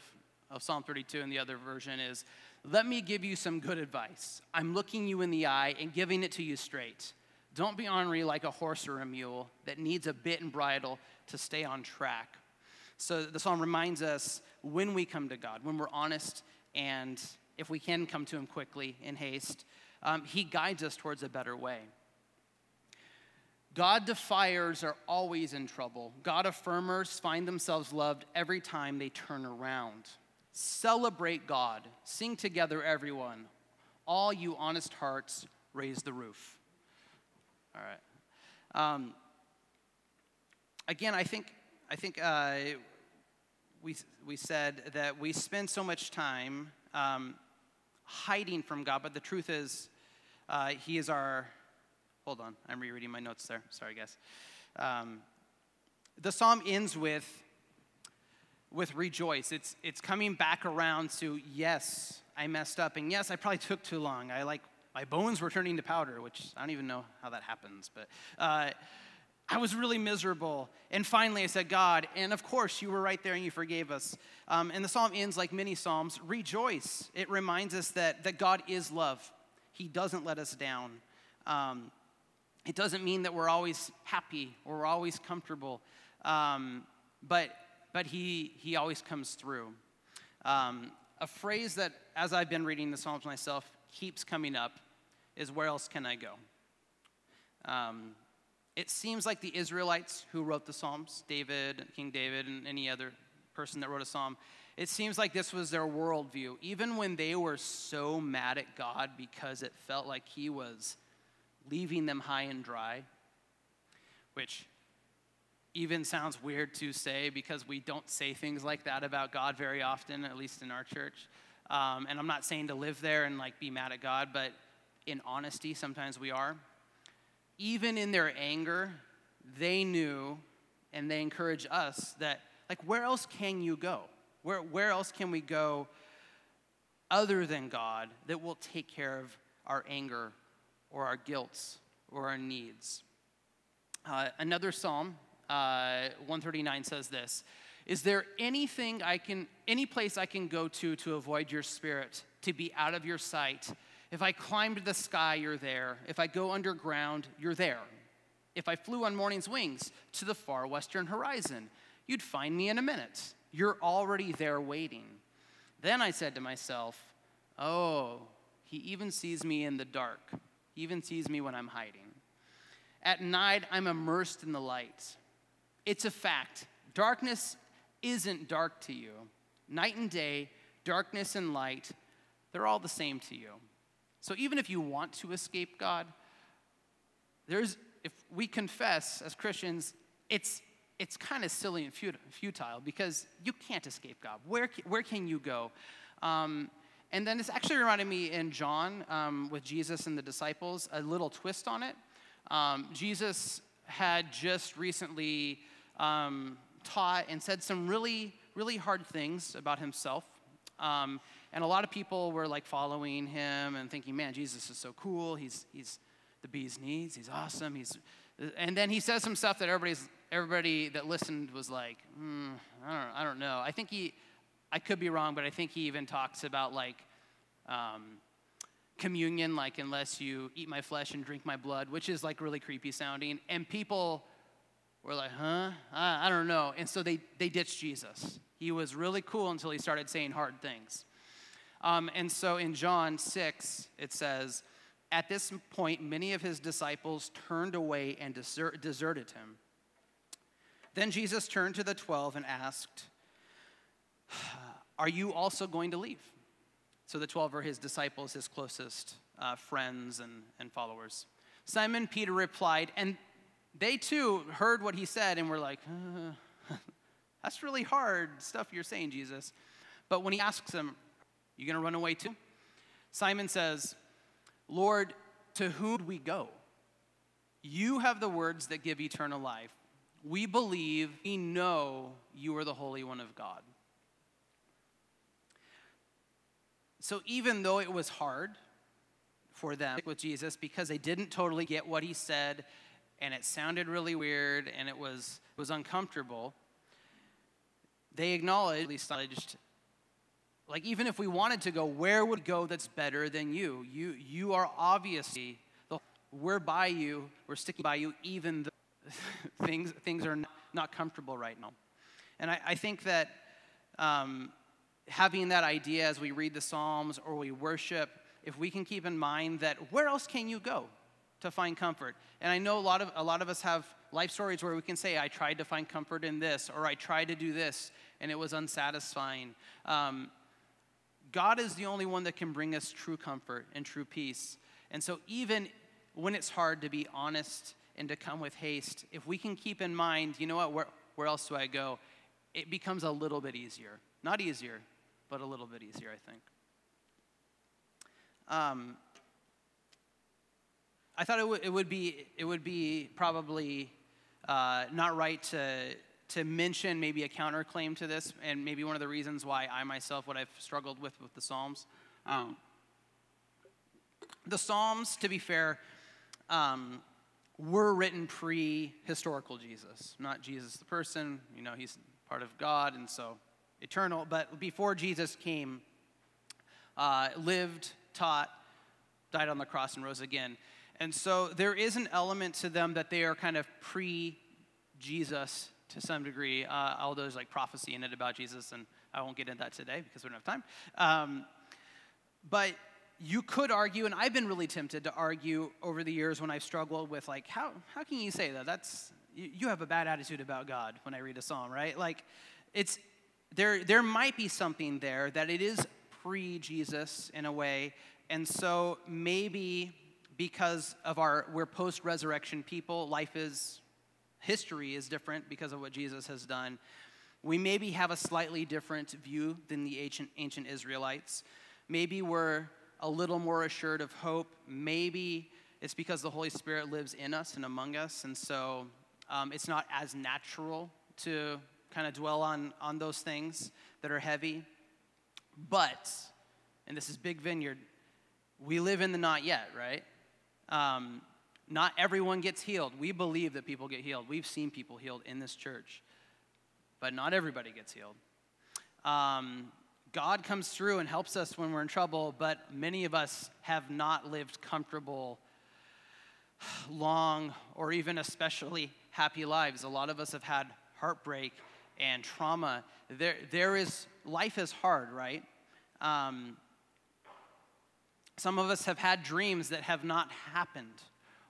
of Psalm thirty-two in the other version is, let me give you some good advice. I'm looking you in the eye and giving it to you straight. Don't be ornery like a horse or a mule that needs a bit and bridle to stay on track. So the Psalm reminds us when we come to God, when we're honest, and if we can come to Him quickly in haste, um, He guides us towards a better way. God defiers are always in trouble. God affirmers find themselves loved every time they turn around. Celebrate God. Sing together, everyone. All you honest hearts, raise the roof. All right. Um, again, I think I think uh, we we said that we spend so much time um, hiding from God, but the truth is, uh, He is our. Hold on, I'm rereading my notes there. Sorry, guys. Um, the psalm ends with with rejoice. It's it's coming back around to, yes, I messed up, and yes, I probably took too long. I like. My bones were turning to powder, which I don't even know how that happens, but uh, I was really miserable. And finally I said, God, and of course you were right there and you forgave us. Um, and the psalm ends like many psalms, rejoice. It reminds us that, that God is love. He doesn't let us down. Um, it doesn't mean that we're always happy or we're always comfortable, um, but, but he, he always comes through. Um, a phrase that, as I've been reading the Psalms myself, keeps coming up is, where else can I go? Um, it seems like the Israelites who wrote the Psalms, David, King David, and any other person that wrote a psalm, it seems like this was their worldview. Even when they were so mad at God because it felt like he was leaving them high and dry, which even sounds weird to say because we don't say things like that about God very often, at least in our church. Um, and I'm not saying to live there and like be mad at God, but in honesty, sometimes we are. Even in their anger, they knew, and they encourage us that, like, where else can you go? Where, where else can we go other than God that will take care of our anger or our guilts or our needs? Uh, another psalm, uh, one thirty-nine, says this: Is there anything I can, any place I can go to to avoid your spirit, to be out of your sight? If I climb to the sky, you're there. If I go underground, you're there. If I flew on morning's wings to the far western horizon, you'd find me in a minute. You're already there waiting. Then I said to myself, oh, he even sees me in the dark. He even sees me when I'm hiding. At night, I'm immersed in the light. It's a fact. Darkness isn't dark to you. Night and day, darkness and light, they're all the same to you. So even if you want to escape God, there's, if we confess as Christians, it's it's kind of silly and futile because you can't escape God. Where, where can you go? Um, and then this actually reminded me in John um, with Jesus and the disciples, a little twist on it. Um, Jesus had just recently um, taught and said some really, really hard things about himself. Um, and a lot of people were like following him and thinking, man, Jesus is so cool. He's, he's the bee's knees. He's awesome. He's, and then he says some stuff that everybody's, everybody that listened was like, mm, I don't, I don't know. I think he, I could be wrong, but I think he even talks about like um, communion, like unless you eat my flesh and drink my blood, which is like really creepy sounding. And people were like, huh? I, I don't know. And so they, they ditched Jesus. He was really cool until he started saying hard things. Um, and so in John six, it says, at this point, many of his disciples turned away and desert, deserted him. Then Jesus turned to the twelve and asked, are you also going to leave? So the twelve are his disciples, his closest uh, friends and, and followers. Simon Peter replied, and they too heard what he said and were like, uh, that's really hard stuff you're saying, Jesus. But when he asks them, you gonna run away too? Simon says, Lord, to whom do we go? You have the words that give eternal life. We believe, we know you are the Holy One of God. So even though it was hard for them with Jesus because they didn't totally get what he said, and it sounded really weird, and it was, it was uncomfortable, they acknowledged, like, even if we wanted to go, where would go that's better than you? You, you are obviously, the, we're by you, we're sticking by you, even though things, things are not, not comfortable right now. And I, I think that um, having that idea as we read the Psalms or we worship, if we can keep in mind that where else can you go to find comfort? And I know a lot of a lot of us have life stories where we can say, I tried to find comfort in this, or I tried to do this, and it was unsatisfying. Um, God is the only one that can bring us true comfort and true peace. And so even when it's hard, to be honest and to come with haste, if we can keep in mind, you know what, where, where else do I go? It becomes a little bit easier. Not easier, but a little bit easier, I think. Um, I thought it would, it would be it would be probably uh, not right to to mention maybe a counterclaim to this, and maybe one of the reasons why I myself, what I've struggled with with the Psalms. Um, the Psalms, to be fair, um, were written pre-historical Jesus, not Jesus the person. You know, he's part of God, and so eternal. But before Jesus came, uh, lived, taught, died on the cross, and rose again. And so there is an element to them that they are kind of pre-Jesus to some degree, uh, although there's like prophecy in it about Jesus, and I won't get into that today because we don't have time. Um, but you could argue, and I've been really tempted to argue over the years when I've struggled with, like, how how can you say that? That's, you, you have a bad attitude about God when I read a psalm, right? Like, it's, there there might be something there that it is pre-Jesus in a way, and so maybe because of our, we're post-resurrection people, life is, history is different because of what Jesus has done. We maybe have a slightly different view than the ancient, ancient Israelites. Maybe we're a little more assured of hope. Maybe it's because the Holy Spirit lives in us and among us, and so um, it's not as natural to kind of dwell on, on those things that are heavy. But, and this is big Vineyard, we live in the not yet, right? Um, not everyone gets healed. We believe that people get healed. We've seen people healed in this church, but not everybody gets healed. Um, God comes through and helps us when we're in trouble, but many of us have not lived comfortable, long, or even especially happy lives. A lot of us have had heartbreak and trauma. There, there is, life is hard, right? Um, some of us have had dreams that have not happened,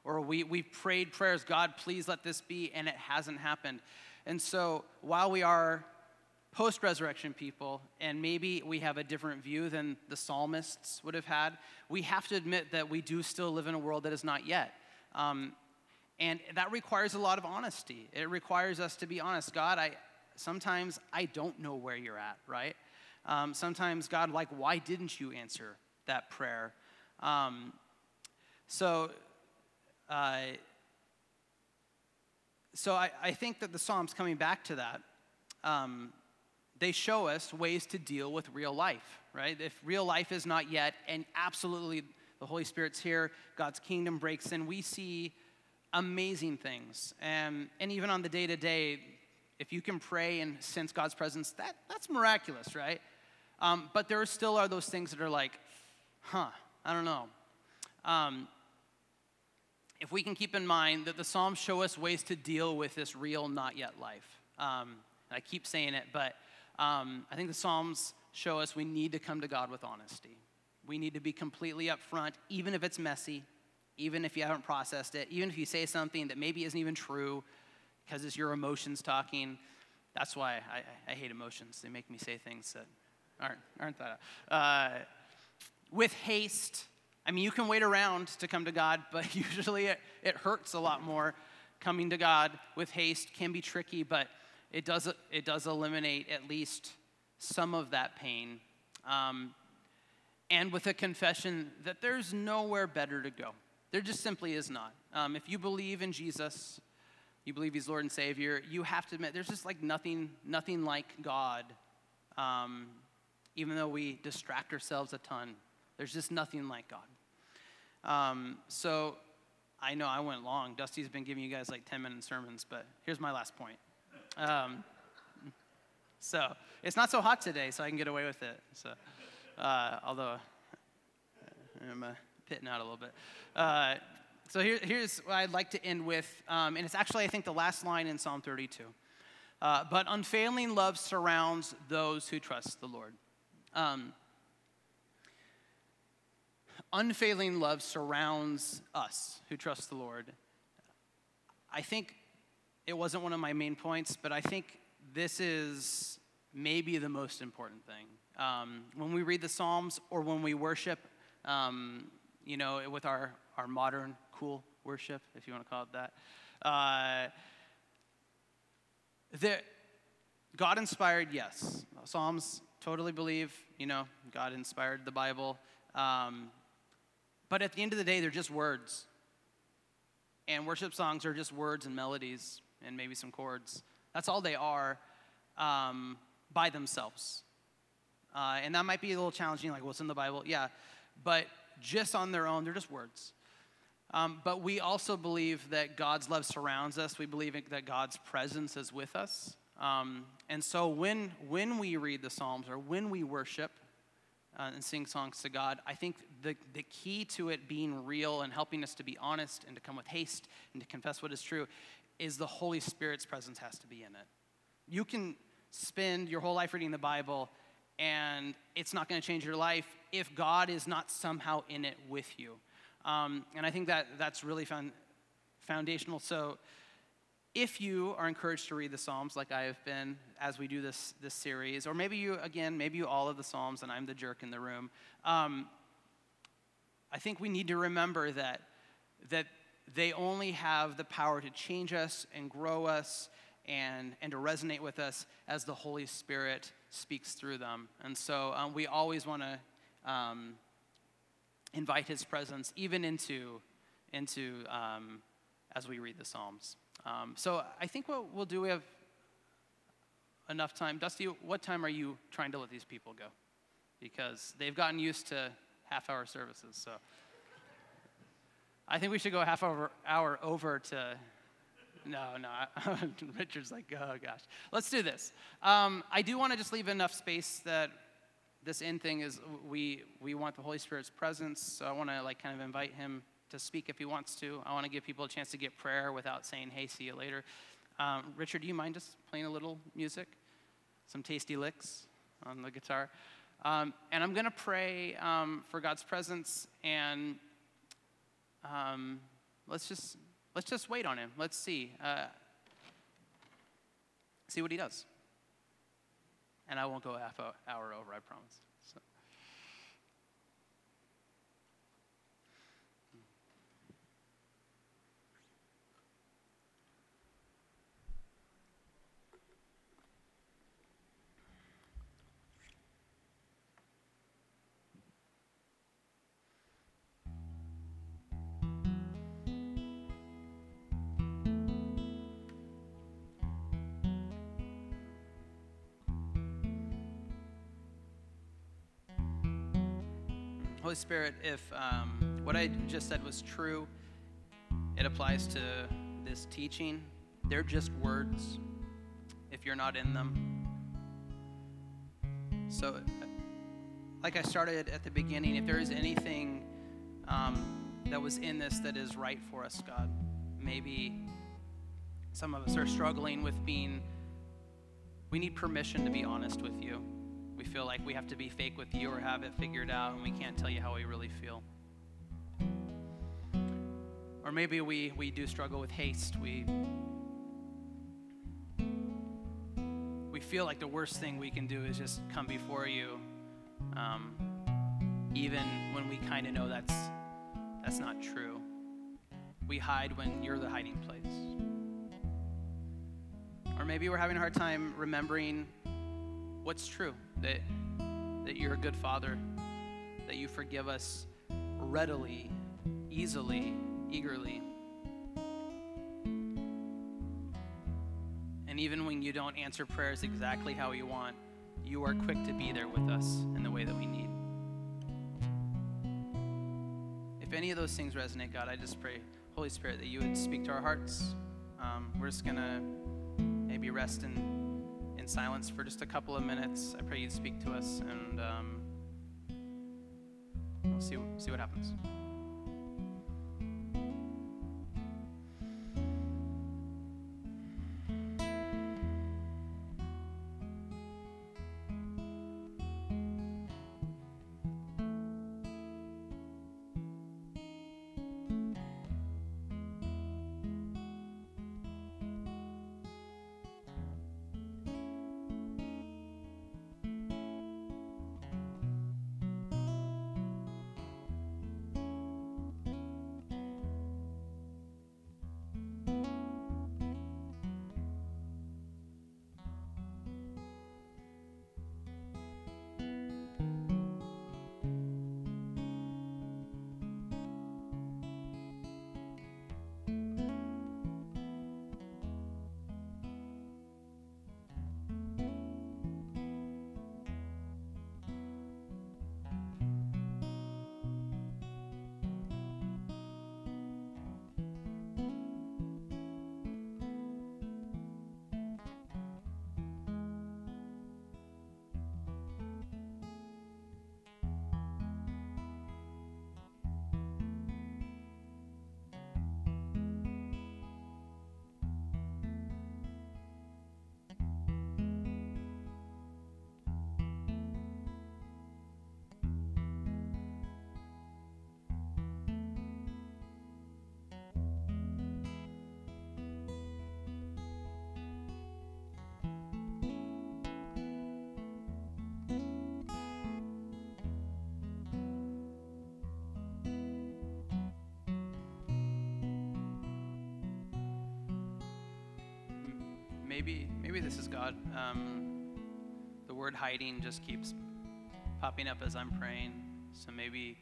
or we, we've prayed prayers, God, please let this be, and it hasn't happened. And so while we are post-resurrection people, and maybe we have a different view than the psalmists would have had, we have to admit that we do still live in a world that is not yet. Um, and that requires a lot of honesty. It requires us to be honest. God, I sometimes I don't know where you're at, right? Um, sometimes, God, like, why didn't you answer that prayer? Um, so uh, so I, I think that the Psalms, coming back to that, um, they show us ways to deal with real life, right? If real life is not yet, and absolutely the Holy Spirit's here, God's kingdom breaks in, we see amazing things. Um, and even on the day-to-day, if you can pray and sense God's presence, that, that's miraculous, right? Um, but there still are those things that are like, huh, I don't know. Um, if we can keep in mind that the Psalms show us ways to deal with this real not yet life. Um, and I keep saying it, but Um, I think the Psalms show us we need to come to God with honesty. We need to be completely upfront, even if it's messy, even if you haven't processed it, even if you say something that maybe isn't even true because it's your emotions talking. That's why I, I hate emotions. They make me say things that aren't, aren't that. Uh, with haste, I mean, you can wait around to come to God, but usually it, it hurts a lot more. Coming to God with haste can be tricky, but It does, it does eliminate at least some of that pain. Um, and with a confession that there's nowhere better to go. There just simply is not. Um, if you believe in Jesus, you believe he's Lord and Savior, you have to admit there's just like nothing, nothing like God. Um, even though we distract ourselves a ton, there's just nothing like God. Um, so I know I went long. Dusty's been giving you guys like ten-minute sermons, but here's my last point. Um, so it's not so hot today, so I can get away with it. So, uh, although I'm uh, pitting out a little bit. Uh, so here, here's what I'd like to end with, um, and it's actually I think the last line in Psalm thirty-two. Uh, but unfailing love surrounds those who trust the Lord. Um, unfailing love surrounds us who trust the Lord. I think. It wasn't one of my main points, but I think this is maybe the most important thing. Um, when we read the Psalms or when we worship, um, you know, with our, our modern cool worship, if you want to call it that, uh, the, God inspired, yes. Psalms, totally believe, you know, God inspired the Bible. Um, but at the end of the day, they're just words. And worship songs are just words and melodies. And maybe some chords. That's all they are um, by themselves. Uh, and that might be a little challenging, like what's in the Bible? Yeah, but just on their own, they're just words. Um, but we also believe that God's love surrounds us. We believe that God's presence is with us. Um, and so when, when we read the Psalms or when we worship uh, and sing songs to God, I think the, the key to it being real and helping us to be honest and to come with haste and to confess what is true is the Holy Spirit's presence has to be in it. You can spend your whole life reading the Bible and it's not going to change your life if God is not somehow in it with you. Um, and I think that that's really found, foundational. So if you are encouraged to read the Psalms like I have been as we do this this series, or maybe you, again, maybe you all of the Psalms and I'm the jerk in the room, um, I think we need to remember that that they only have the power to change us and grow us and, and to resonate with us as the Holy Spirit speaks through them. And so um, we always want to um, invite his presence even into, into um, as we read the Psalms. Um, so I think what we'll do, we have enough time. Dusty, what time are you trying to let these people go? Because they've gotten used to half-hour services, so I think we should go half hour, hour over to, no, no, I, Richard's like, oh gosh. Let's do this. Um, I do want to just leave enough space that this end thing is, we we want the Holy Spirit's presence, so I want to like kind of invite him to speak if he wants to. I want to give people a chance to get prayer without saying, hey, see you later. Um, Richard, do you mind just playing a little music? Some tasty licks on the guitar. Um, and I'm going to pray um, for God's presence, and Um, let's just let's just wait on him. Let's see uh, see what he does. And I won't go half an hour over, I promise. So. Holy Spirit, if um, what I just said was true, it applies to this teaching. They're just words if you're not in them. So, like I started at the beginning, if there is anything um, that was in this that is right for us, God, maybe some of us are struggling with being, we need permission to be honest with you. We feel like we have to be fake with you or have it figured out, and we can't tell you how we really feel. Or maybe we, we do struggle with haste. We, we feel like the worst thing we can do is just come before you, um, even when we kind of know that's, that's not true. We hide when you're the hiding place. Or maybe we're having a hard time remembering what's true, that that you're a good father, that you forgive us readily, easily, eagerly. And even when you don't answer prayers exactly how you want, you are quick to be there with us in the way that we need. If any of those things resonate, God, I just pray, Holy Spirit, that you would speak to our hearts. Um, we're just going to maybe rest in in silence for just a couple of minutes. I pray you'd speak to us, and um, we'll see, see what happens. maybe maybe this is God. Um, the word hiding just keeps popping up as I'm praying. So maybe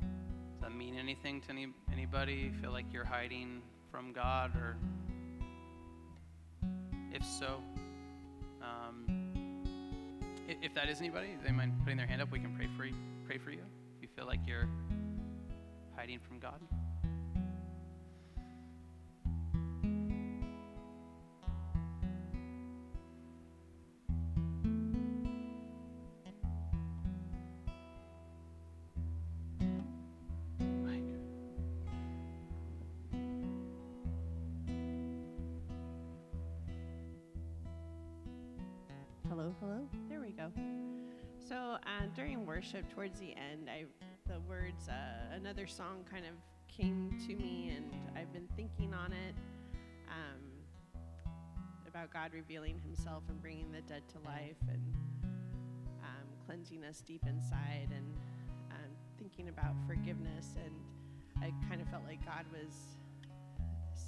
does that mean anything to any, anybody? Feel like you're hiding from God, or if so, um, if that is anybody, they mind putting their hand up. We can pray for you. Pray for you. If you feel like you're hiding from God. Hello, hello. There we go. So uh, during worship, towards the end, I, the words, uh, another song kind of came to me, and I've been thinking on it, um, about God revealing himself and bringing the dead to life, and um, cleansing us deep inside, and um, thinking about forgiveness. And I kind of felt like God was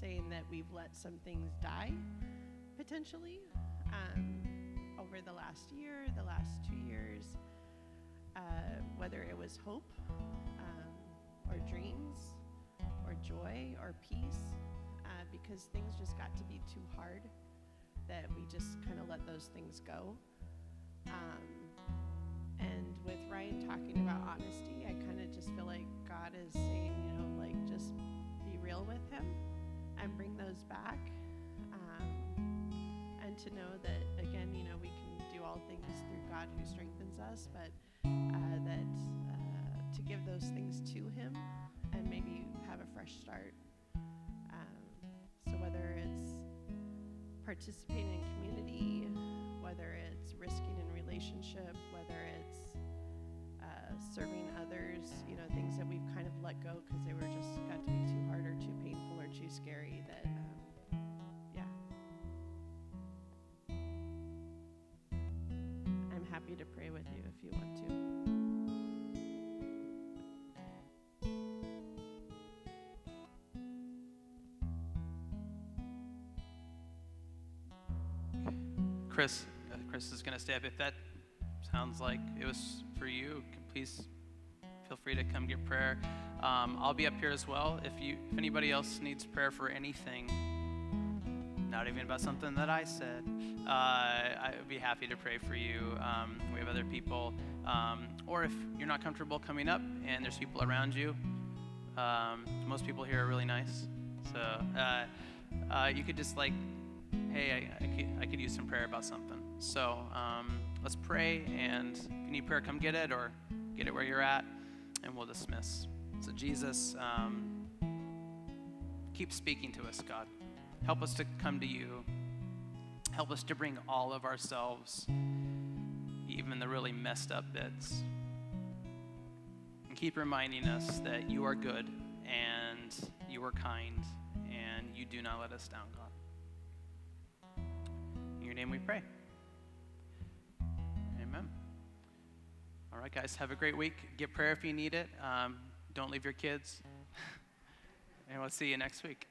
saying that we've let some things die, potentially. Um, over the last year, the last two years, uh, whether it was hope, um, or dreams, or joy, or peace, uh, because things just got to be too hard that we just kind of let those things go. Um, and with Ryan talking about honesty, I kind of just feel like God is saying, you know, like, just be real with him and bring those back. To know that, again, you know, we can do all things through God who strengthens us, but uh, that uh, to give those things to him and maybe have a fresh start. Um, so whether it's participating in community, whether it's risking in relationship, whether it's uh, serving others, you know, things that we've kind of let go because they were just got to be too hard or too painful or too scary, that to pray with you if you want to. Chris, uh, Chris is going to stay up. If that sounds like it was for you, please feel free to come get prayer. Um, I'll be up here as well. If you, if anybody else needs prayer for anything, not even about something that I said, uh, I would be happy to pray for you. Um, we have other people. Um, or if you're not comfortable coming up and there's people around you, um, most people here are really nice. So uh, uh, you could just like, hey, I, I, could, I could use some prayer about something. So um, let's pray, and if you need prayer, come get it, or get it where you're at, and we'll dismiss. So Jesus, um, keep speaking to us, God. Help us to come to you. Help us to bring all of ourselves, even the really messed up bits. And keep reminding us that you are good, and you are kind, and you do not let us down, God. In your name we pray. Amen. All right, guys, have a great week. Get prayer if you need it. Um, don't leave your kids. And we'll see you next week.